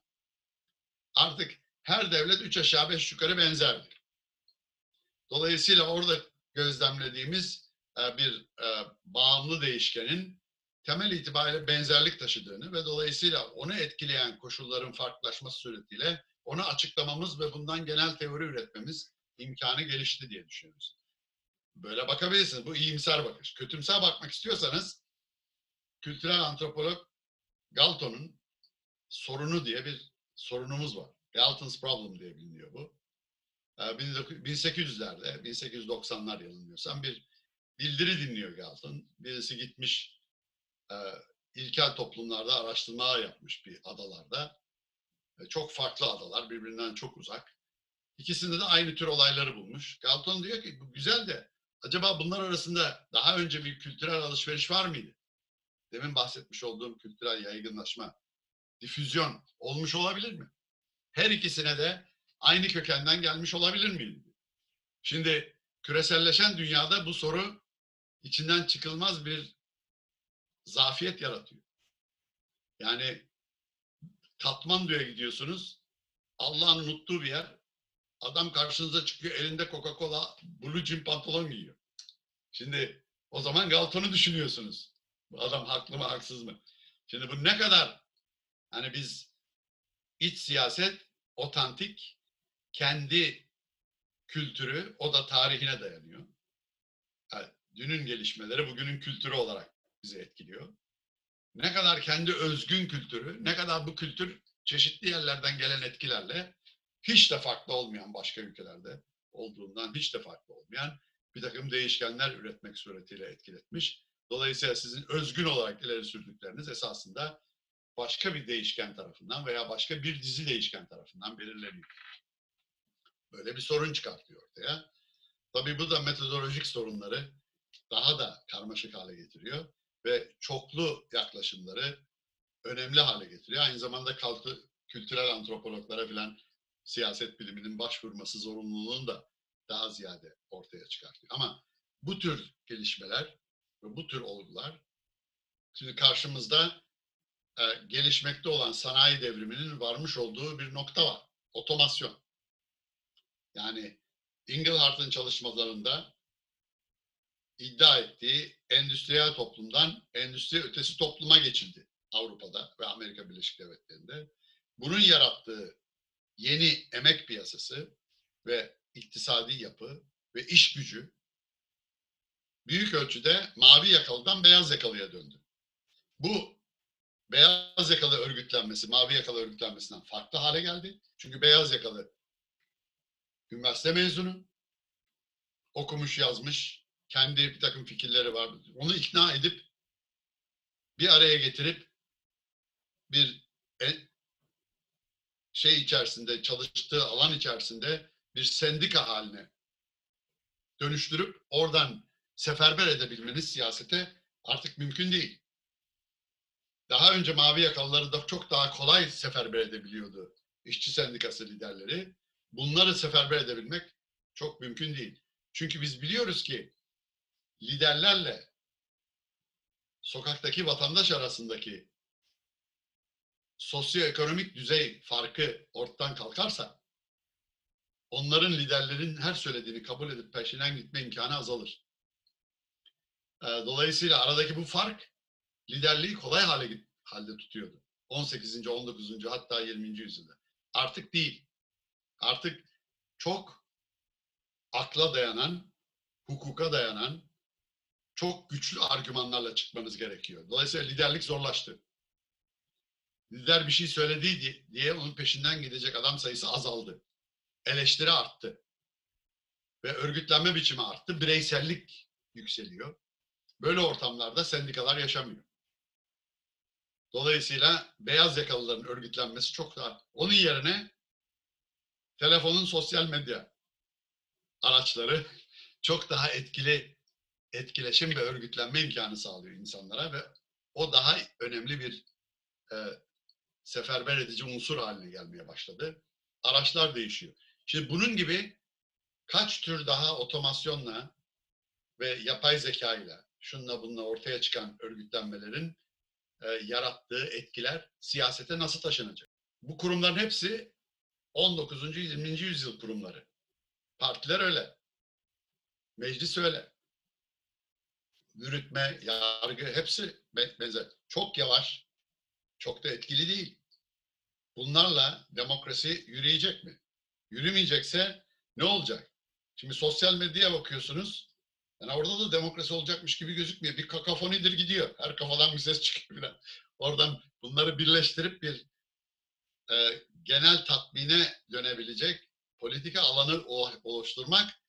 Artık her devlet 3 aşağı 5 yukarı benzerdi. Dolayısıyla orada gözlemlediğimiz bir bağımlı değişkenin temel itibariyle benzerlik taşıdığını ve dolayısıyla onu etkileyen koşulların farklılaşması suretiyle onu açıklamamız ve bundan genel teori üretmemiz imkanı gelişti diye düşünüyoruz. Böyle bakabilirsiniz. Bu iyimser bakış. Kötümser bakmak istiyorsanız kültürel antropolog Galton'un sorunu diye bir sorunumuz var. Galton's Problem diye biliniyor bu. 1800'lerde, 1890'lar yanılmıyorsam bir bildiri dinliyor Galton. Birisi gitmiş ilkel toplumlarda araştırmalar yapmış bir adalarda. Çok farklı adalar, birbirinden çok uzak. İkisinde de aynı tür olayları bulmuş. Galton diyor ki bu güzel de acaba bunlar arasında daha önce bir kültürel alışveriş var mıydı? Demin bahsetmiş olduğum kültürel yaygınlaşma, difüzyon olmuş olabilir mi? Her ikisine de aynı kökenden gelmiş olabilir miydi? Şimdi küreselleşen dünyada bu soru içinden çıkılmaz bir zafiyet yaratıyor. Yani Katmandu'ya gidiyorsunuz, Allah'ın unuttuğu bir yer, adam karşınıza çıkıyor, elinde Coca-Cola, blue jean pantolon giyiyor. Şimdi o zaman Galton'u düşünüyorsunuz. Bu adam haklı mı, haksız mı? Şimdi bu ne kadar, hani biz iç siyaset, otantik, kendi kültürü, o da tarihine dayanıyor. Yani dünün gelişmeleri bugünün kültürü olarak bizi etkiliyor. Ne kadar kendi özgün kültürü, ne kadar bu kültür çeşitli yerlerden gelen etkilerle hiç de farklı olmayan, başka ülkelerde olduğundan hiç de farklı olmayan bir takım değişkenler üretmek suretiyle etkiletmiş. Dolayısıyla sizin özgün olarak ileri sürdükleriniz esasında başka bir değişken tarafından veya başka bir dizi değişken tarafından belirleniyor. Böyle bir sorun çıkartıyor ortaya. Tabii bu da metodolojik sorunları daha da karmaşık hale getiriyor ve çoklu yaklaşımları önemli hale getiriyor. Aynı zamanda kültürel antropologlara filan siyaset biliminin başvurması zorunluluğunu da daha ziyade ortaya çıkartıyor. Ama bu tür gelişmeler ve bu tür olgular şimdi karşımızda gelişmekte olan sanayi devriminin varmış olduğu bir nokta var. Otomasyon. Yani Englehart'ın çalışmalarında iddia ettiği endüstriyel toplumdan endüstri ötesi topluma geçildi Avrupa'da ve Amerika Birleşik Devletleri'nde. Bunun yarattığı yeni emek piyasası ve iktisadi yapı ve iş gücü büyük ölçüde mavi yakalıdan beyaz yakalıya döndü. Bu beyaz yakalı örgütlenmesi, mavi yakalı örgütlenmesinden farklı hale geldi. Çünkü beyaz yakalı üniversite mezunu, okumuş, yazmış, kendi bir takım fikirleri var. Onu ikna edip, bir araya getirip, bir şey içerisinde, çalıştığı alan içerisinde bir sendika haline dönüştürüp, oradan seferber edebilmeniz siyasete artık mümkün değil. Daha önce mavi yakalıları da çok daha kolay seferber edebiliyordu işçi sendikası liderleri. Bunları seferber edebilmek çok mümkün değil. Çünkü biz biliyoruz ki liderlerle sokaktaki vatandaş arasındaki sosyoekonomik düzey farkı ortadan kalkarsa onların liderlerin her söylediğini kabul edip peşinden gitme imkanı azalır. Dolayısıyla aradaki bu fark liderliği kolay halde tutuyordu. 18. 19. hatta 20. yüzyılda. Artık değil. Artık çok akla dayanan, hukuka dayanan, çok güçlü argümanlarla çıkmanız gerekiyor. Dolayısıyla liderlik zorlaştı. Lider bir şey söyledi diye onun peşinden gidecek adam sayısı azaldı. Eleştiri arttı. Ve örgütlenme biçimi arttı. Bireysellik yükseliyor. Böyle ortamlarda sendikalar yaşamıyor. Dolayısıyla beyaz yakalıların örgütlenmesi çok daha... Onun yerine... Telefonun sosyal medya araçları çok daha etkili etkileşim ve örgütlenme imkanı sağlıyor insanlara ve o daha önemli bir seferber edici unsur haline gelmeye başladı. Araçlar değişiyor. Şimdi bunun gibi kaç tür daha otomasyonla ve yapay zekayla şunla bununla ortaya çıkan örgütlenmelerin yarattığı etkiler siyasete nasıl taşınacak? Bu kurumların hepsi 19. 20. yüzyıl kurumları. Partiler öyle. Meclis öyle. Yürütme, yargı hepsi benzer. Çok yavaş, çok da etkili değil. Bunlarla demokrasi yürüyecek mi? Yürümeyecekse ne olacak? Şimdi sosyal medyaya bakıyorsunuz. Yani orada da demokrasi olacakmış gibi gözükmüyor. Bir kakafonidir gidiyor. Her kafadan bir ses çıkıyor falan. Oradan bunları birleştirip bir genel tatmine dönebilecek politika alanı oluşturmak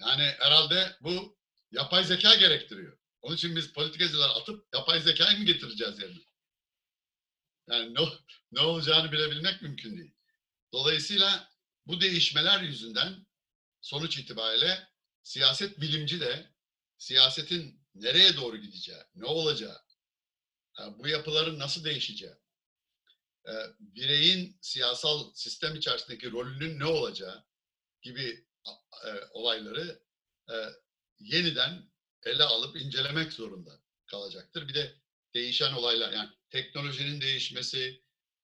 yani herhalde bu yapay zeka gerektiriyor. Onun için biz politikacılar atıp yapay zekayı mı getireceğiz yerine? Yani ne olacağını bilebilmek mümkün değil. Dolayısıyla bu değişmeler yüzünden sonuç itibariyle siyaset bilimci de siyasetin nereye doğru gideceği, ne olacağı, bu yapıların nasıl değişeceği, bireyin siyasal sistem içerisindeki rolünün ne olacağı gibi olayları yeniden ele alıp incelemek zorunda kalacaktır. Bir de değişen olaylar yani teknolojinin değişmesi,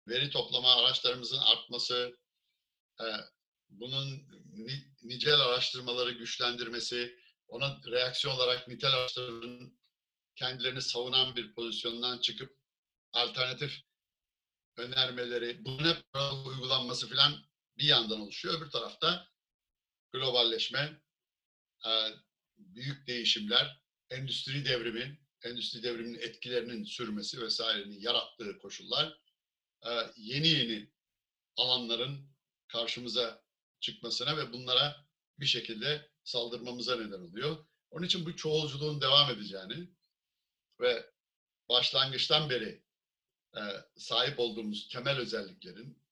veri toplama araçlarımızın artması, bunun nicel araştırmaları güçlendirmesi, ona reaksiyon olarak nitel araştırmaların kendilerini savunan bir pozisyondan çıkıp alternatif önermeleri, bunun hep uygulanması filan bir yandan oluşuyor. Öbür tarafta globalleşme, büyük değişimler, endüstri devriminin etkilerinin sürmesi vesairenin yarattığı koşullar, yeni alanların karşımıza çıkmasına ve bunlara bir şekilde saldırmamıza neden oluyor. Onun için bu çoğulculuğun devam edeceğini ve başlangıçtan beri sahip olduğumuz temel özelliklerin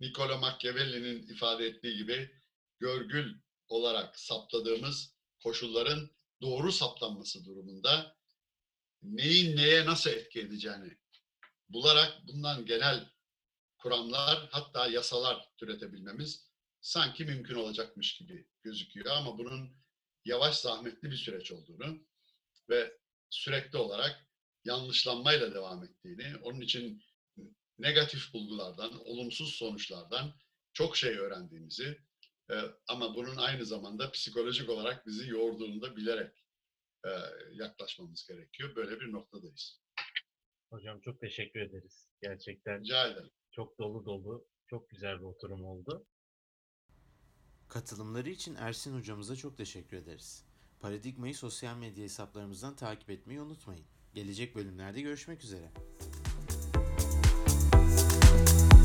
Niccolò Machiavelli'nin ifade ettiği gibi görgül olarak saptadığımız koşulların doğru saptanması durumunda neyin neye nasıl etki edeceğini bularak bundan genel kuramlar, hatta yasalar türetebilmemiz sanki mümkün olacakmış gibi gözüküyor ama bunun yavaş, zahmetli bir süreç olduğunu ve sürekli olarak yanlışlanmayla devam ettiğini, onun için negatif bulgulardan, olumsuz sonuçlardan çok şey öğrendiğimizi ama bunun aynı zamanda psikolojik olarak bizi yorduğunu da bilerek yaklaşmamız gerekiyor. Böyle bir noktadayız. Hocam çok teşekkür ederiz. Gerçekten rica ederim. Çok dolu dolu, çok güzel bir oturum oldu. Katılımları için Ersin hocamıza çok teşekkür ederiz. Paradigmayı sosyal medya hesaplarımızdan takip etmeyi unutmayın. Gelecek bölümlerde görüşmek üzere.